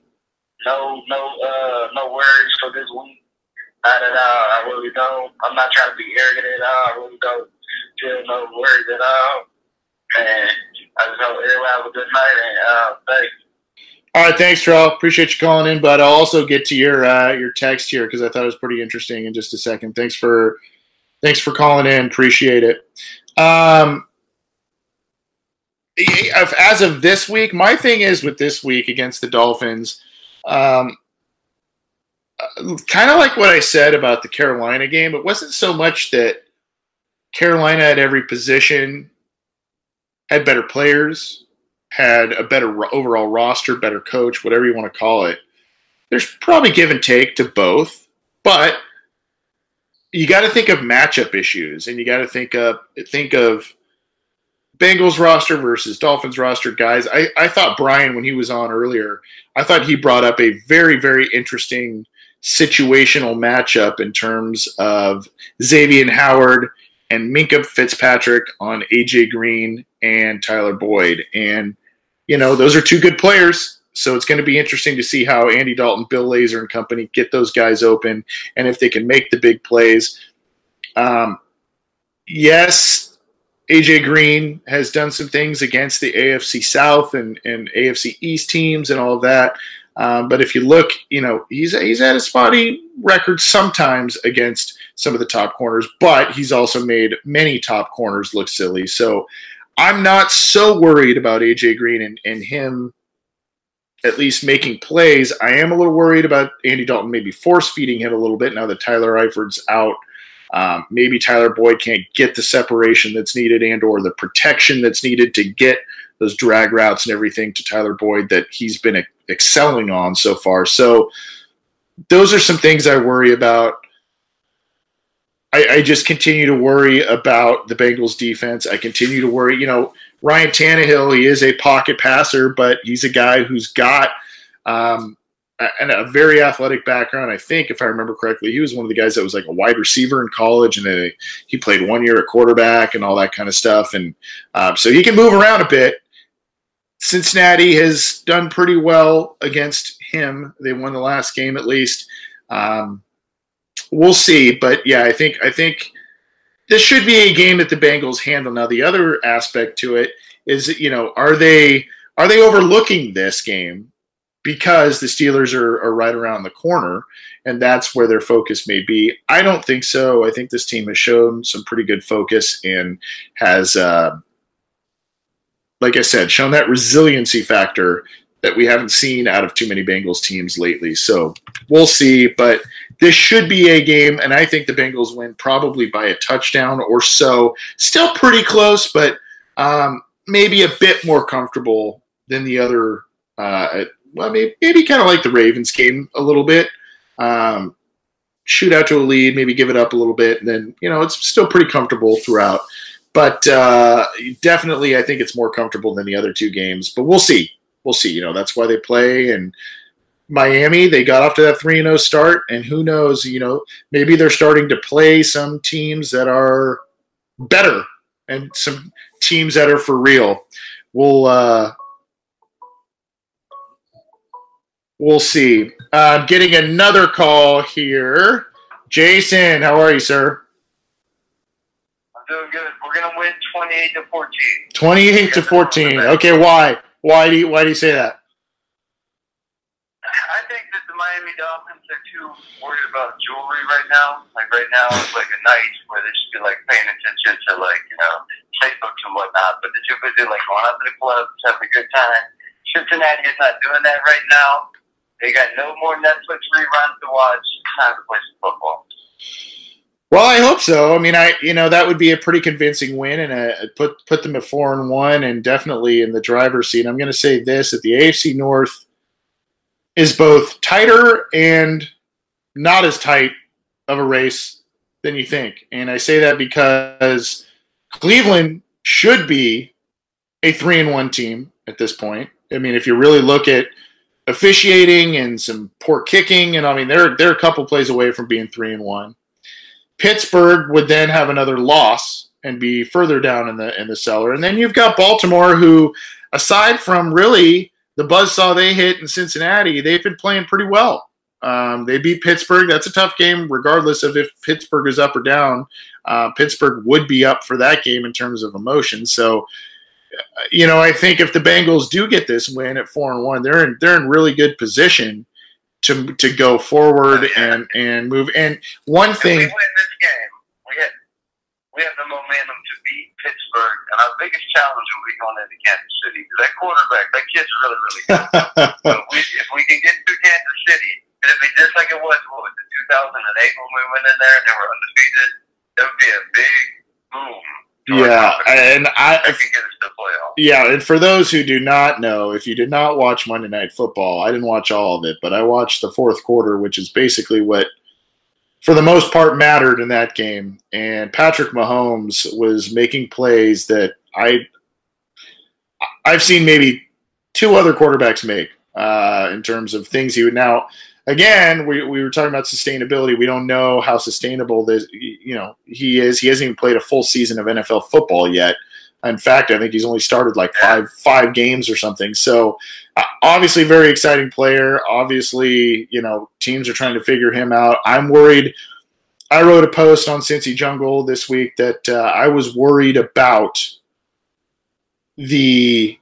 no no uh, no worries for this week. Not at all. I really don't. I'm not trying to be arrogant at all. I really don't feel no worries at all. And I just hope everyone have a good night. And uh, thanks. All right, thanks, Terrell. Appreciate you calling in, but I'll also get to your uh, your text here because I thought it was pretty interesting in just a second. Thanks for thanks for calling in. Appreciate it. Um, as of this week, my thing is with this week against the Dolphins, um, kind of like what I said about the Carolina game, it wasn't so much that Carolina at every position had better players, had a better overall roster, better coach, whatever you want to call it. There's probably give and take to both, but you got to think of matchup issues, and you got to think of think of Bengals roster versus Dolphins roster guys. I, I thought Brian, when he was on earlier, I thought he brought up a very, very interesting situational matchup in terms of Xavier Howard and Minkah Fitzpatrick on A J. Green and Tyler Boyd. And you know, those are two good players, so it's going to be interesting to see how Andy Dalton, Bill Lazor, and company get those guys open and if they can make the big plays. Um, yes, A J. Green has done some things against the A F C South and, and A F C East teams and all of that, um, but if you look, you know, he's he's had a spotty record sometimes against some of the top corners, but he's also made many top corners look silly. So I'm not so worried about A J. Green and, and him at least making plays. I am a little worried about Andy Dalton maybe force-feeding him a little bit now that Tyler Eifert's out. Um, maybe Tyler Boyd can't get the separation that's needed and or the protection that's needed to get those drag routes and everything to Tyler Boyd that he's been excelling on so far. So those are some things I worry about. I just continue to worry about the Bengals defense. I continue to worry, you know, Ryan Tannehill, he is a pocket passer, but he's a guy who's got um, a, a very athletic background. I think, if I remember correctly, he was one of the guys that was like a wide receiver in college, and a, he played one year at quarterback and all that kind of stuff. And um, so he can move around a bit. Cincinnati has done pretty well against him. They won the last game at least. Um We'll see, but yeah, I think I think this should be a game that the Bengals handle. Now, the other aspect to it is, you know, are they are they overlooking this game because the Steelers are, are right around the corner, and that's where their focus may be? I don't think so. I think this team has shown some pretty good focus and has, uh, like I said, shown that resiliency factor that we haven't seen out of too many Bengals teams lately. So we'll see, but this should be a game, and I think the Bengals win probably by a touchdown or so. Still pretty close, but um, maybe a bit more comfortable than the other. Uh, well, maybe, maybe kind of like the Ravens game a little bit. Um, shoot out to a lead, maybe give it up a little bit, and then, you know, it's still pretty comfortable throughout. But uh, definitely I think it's more comfortable than the other two games, but we'll see. We'll see. You know, that's why they play. And Miami, they got off to that three and oh start. And who knows, you know, maybe they're starting to play some teams that are better and some teams that are for real. We'll uh, we'll see. Uh, getting another call here. Jason, how are you, sir? I'm doing good. We're going to win twenty-eight to fourteen. twenty-eight to fourteen. Okay, why? Why do you, why do you say that? I think that the Miami Dolphins are too worried about jewelry right now. Like right now, it's like a night where they should be like paying attention to like, you know, playbooks and whatnot. But they're too busy like going out to the clubs, having a good time. Cincinnati is not doing that right now. They got no more Netflix reruns to watch. It's time to play some football. Well, I hope so. I mean, I you know that would be a pretty convincing win, and a, put put them at four and one, and definitely in the driver's seat. I'm going to say this: that the A F C North is both tighter and not as tight of a race than you think, and I say that because Cleveland should be a three and one team at this point. I mean, if you really look at officiating and some poor kicking, and I mean, they're they're a couple plays away from being three and one. Pittsburgh would then have another loss and be further down in the in the cellar. And then you've got Baltimore, who, aside from really the buzzsaw they hit in Cincinnati, they've been playing pretty well. Um, they beat Pittsburgh. That's a tough game, regardless of if Pittsburgh is up or down. Uh, Pittsburgh would be up for that game in terms of emotion. So, you know, I think if the Bengals do get this win at four and one, they're in they're in really good position to to go forward and, and move. And one if thing, we win this game, we have we have the momentum to beat Pittsburgh, and our biggest challenge will be going into Kansas City. That quarterback, that kid's really really good. So if we, if we can get through Kansas City, it'll be just like it was what was it, two thousand eight when we went in there and they were undefeated. That would be a big boom. Yeah, and I, I can get us to playoff. Yeah, and for those who do not know, if you did not watch Monday Night Football, I didn't watch all of it, but I watched the fourth quarter, which is basically what, for the most part, mattered in that game. And Patrick Mahomes was making plays that I, I've seen maybe two other quarterbacks make uh, in terms of things he would now. Again, we, we were talking about sustainability. We don't know how sustainable this, you know, he is. He hasn't even played a full season of N F L football yet. In fact, I think he's only started like five five games or something. So, uh, obviously, very exciting player. Obviously, you know, teams are trying to figure him out. I'm worried. I wrote a post on Cincy Jungle this week that uh, I was worried about the.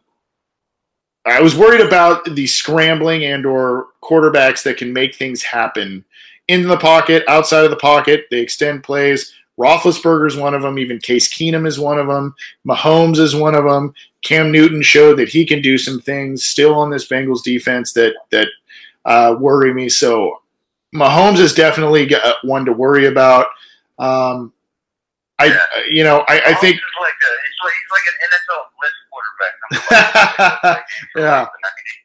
I was worried about the scrambling and or quarterbacks that can make things happen in the pocket, outside of the pocket. They extend plays. Roethlisberger is one of them. Even Case Keenum is one of them. Mahomes is one of them. Cam Newton showed that he can do some things still on this Bengals defense that that uh, worry me. So Mahomes is definitely one to worry about. Um, I yeah. you know I, I think he's like, a, he's like he's like an N F L blitz quarterback. yeah,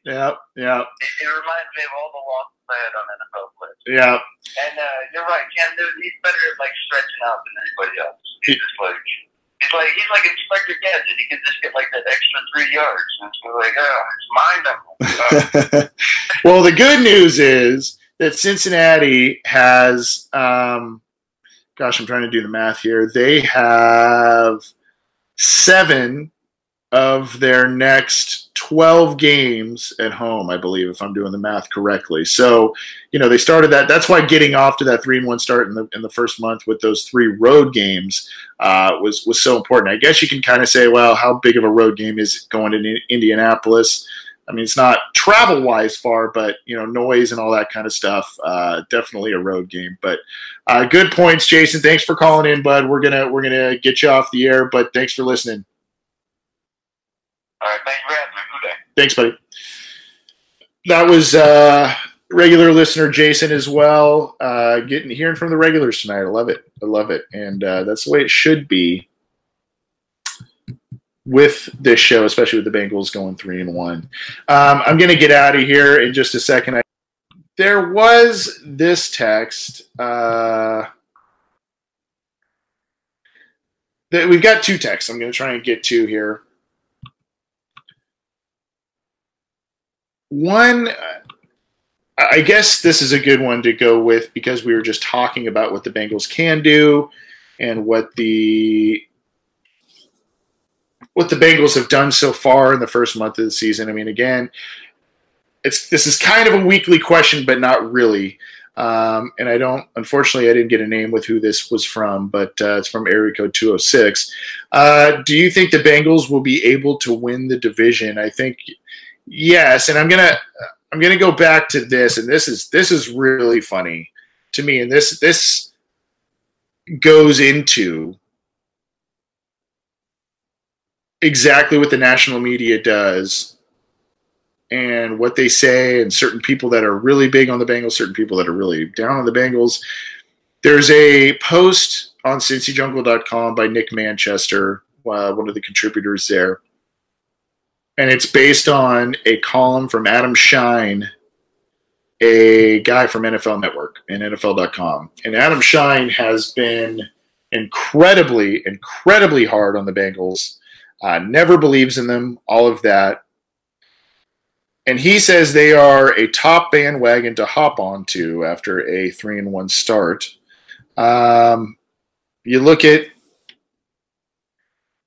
yeah, yeah. It, it reminds me of all the losses I had on N F L blitz. Yeah, and uh, you're right, Cam Newton. He's better at like stretching out than anybody else. He's he, just like he's like he's like Inspector Gadget. He can just get like that extra three yards, and it's like oh, it's mind numbing. Well, the good news is that Cincinnati has. Um, Gosh, I'm trying to do the math here. They have seven of their next twelve games at home, I believe, if I'm doing the math correctly. So, you know, they started that. That's why getting off to that three and one start in the in the first month with those three road games uh, was was so important. I guess you can kind of say, well, how big of a road game is going to Indianapolis? I mean, it's not travel-wise far, but, you know, noise and all that kind of stuff, uh, definitely a road game. But uh, good points, Jason. Thanks for calling in, bud. We're gonna we're gonna get you off the air, but thanks for listening. All right, thanks for having me. Good day. Thanks, buddy. That was uh, regular listener Jason as well. Uh, getting hearing from the regulars tonight. I love it. I love it. And uh, that's the way it should be with this show, especially with the Bengals going three and one. Um, I'm going to get out of here in just a second. I, there was this text. Uh, that we've got two texts I'm going to try and get to here. One, I guess this is a good one to go with because we were just talking about what the Bengals can do and what the what the Bengals have done so far in the first month of the season. I mean, again, it's this is kind of a weekly question, but not really. Um, and I don't, unfortunately, I didn't get a name with who this was from, but uh, it's from area code two oh six. Uh, do you think the Bengals will be able to win the division? I think yes. And I'm gonna I'm gonna go back to this, and this is this is really funny to me, and this this goes into exactly what the national media does and what they say, and certain people that are really big on the Bengals, certain people that are really down on the Bengals. There's a post on Cincy Jungle dot com by Nick Manchester, uh, one of the contributors there, and it's based on a column from Adam Shine, a guy from N F L Network and N F L dot com. And Adam Shine has been incredibly, incredibly hard on the Bengals. Uh, never believes in them, all of that. And he says they are a top bandwagon to hop onto after a three and one start. Um, you look at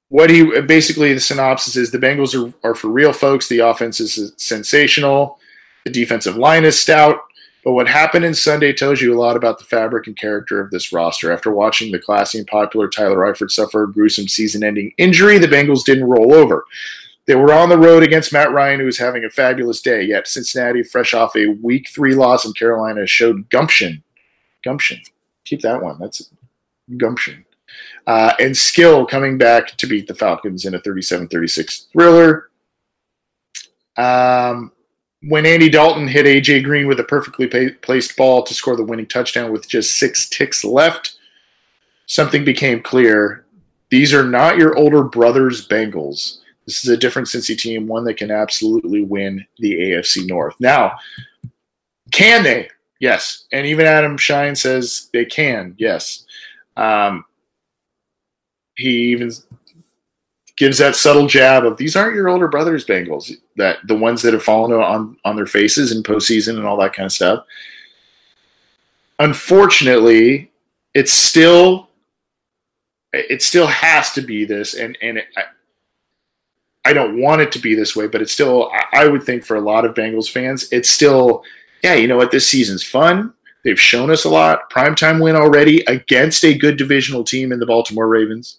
what he basically the synopsis is: the Bengals are, are for real, folks. The offense is sensational. The defensive line is stout. But what happened in Sunday tells you a lot about the fabric and character of this roster. After watching the classy and popular Tyler Eifert suffer a gruesome season-ending injury, the Bengals didn't roll over. They were on the road against Matt Ryan, who was having a fabulous day. Yet Cincinnati, fresh off a week three loss in Carolina, showed gumption. Gumption. Keep that one. That's gumption. Uh, and skill coming back to beat the Falcons in a thirty-seven thirty-six thriller. Um... When Andy Dalton hit A J. Green with a perfectly placed ball to score the winning touchdown with just six ticks left, something became clear. These are not your older brother's Bengals. This is a different Cincy team, one that can absolutely win the A F C North. Now, can they? Yes. And even Adam Shine says they can, yes. Um, he even gives that subtle jab of these aren't your older brothers Bengals, that the ones that have fallen on, on their faces in postseason and all that kind of stuff. Unfortunately, it's still it still has to be this, and and it, I, I don't want it to be this way, but it's still I would think for a lot of Bengals fans, it's still yeah, you know what, this season's fun. They've shown us a lot. Primetime win already against a good divisional team in the Baltimore Ravens.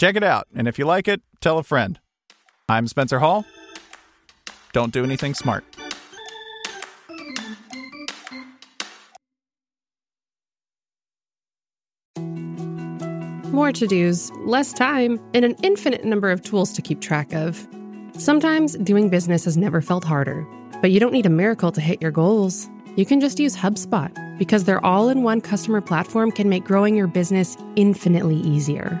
Check it out, and if you like it, tell a friend. I'm Spencer Hall. Don't do anything smart. More to-dos, less time, and an infinite number of tools to keep track of. Sometimes doing business has never felt harder, but you don't need a miracle to hit your goals. You can just use HubSpot, because their all-in-one customer platform can make growing your business infinitely easier.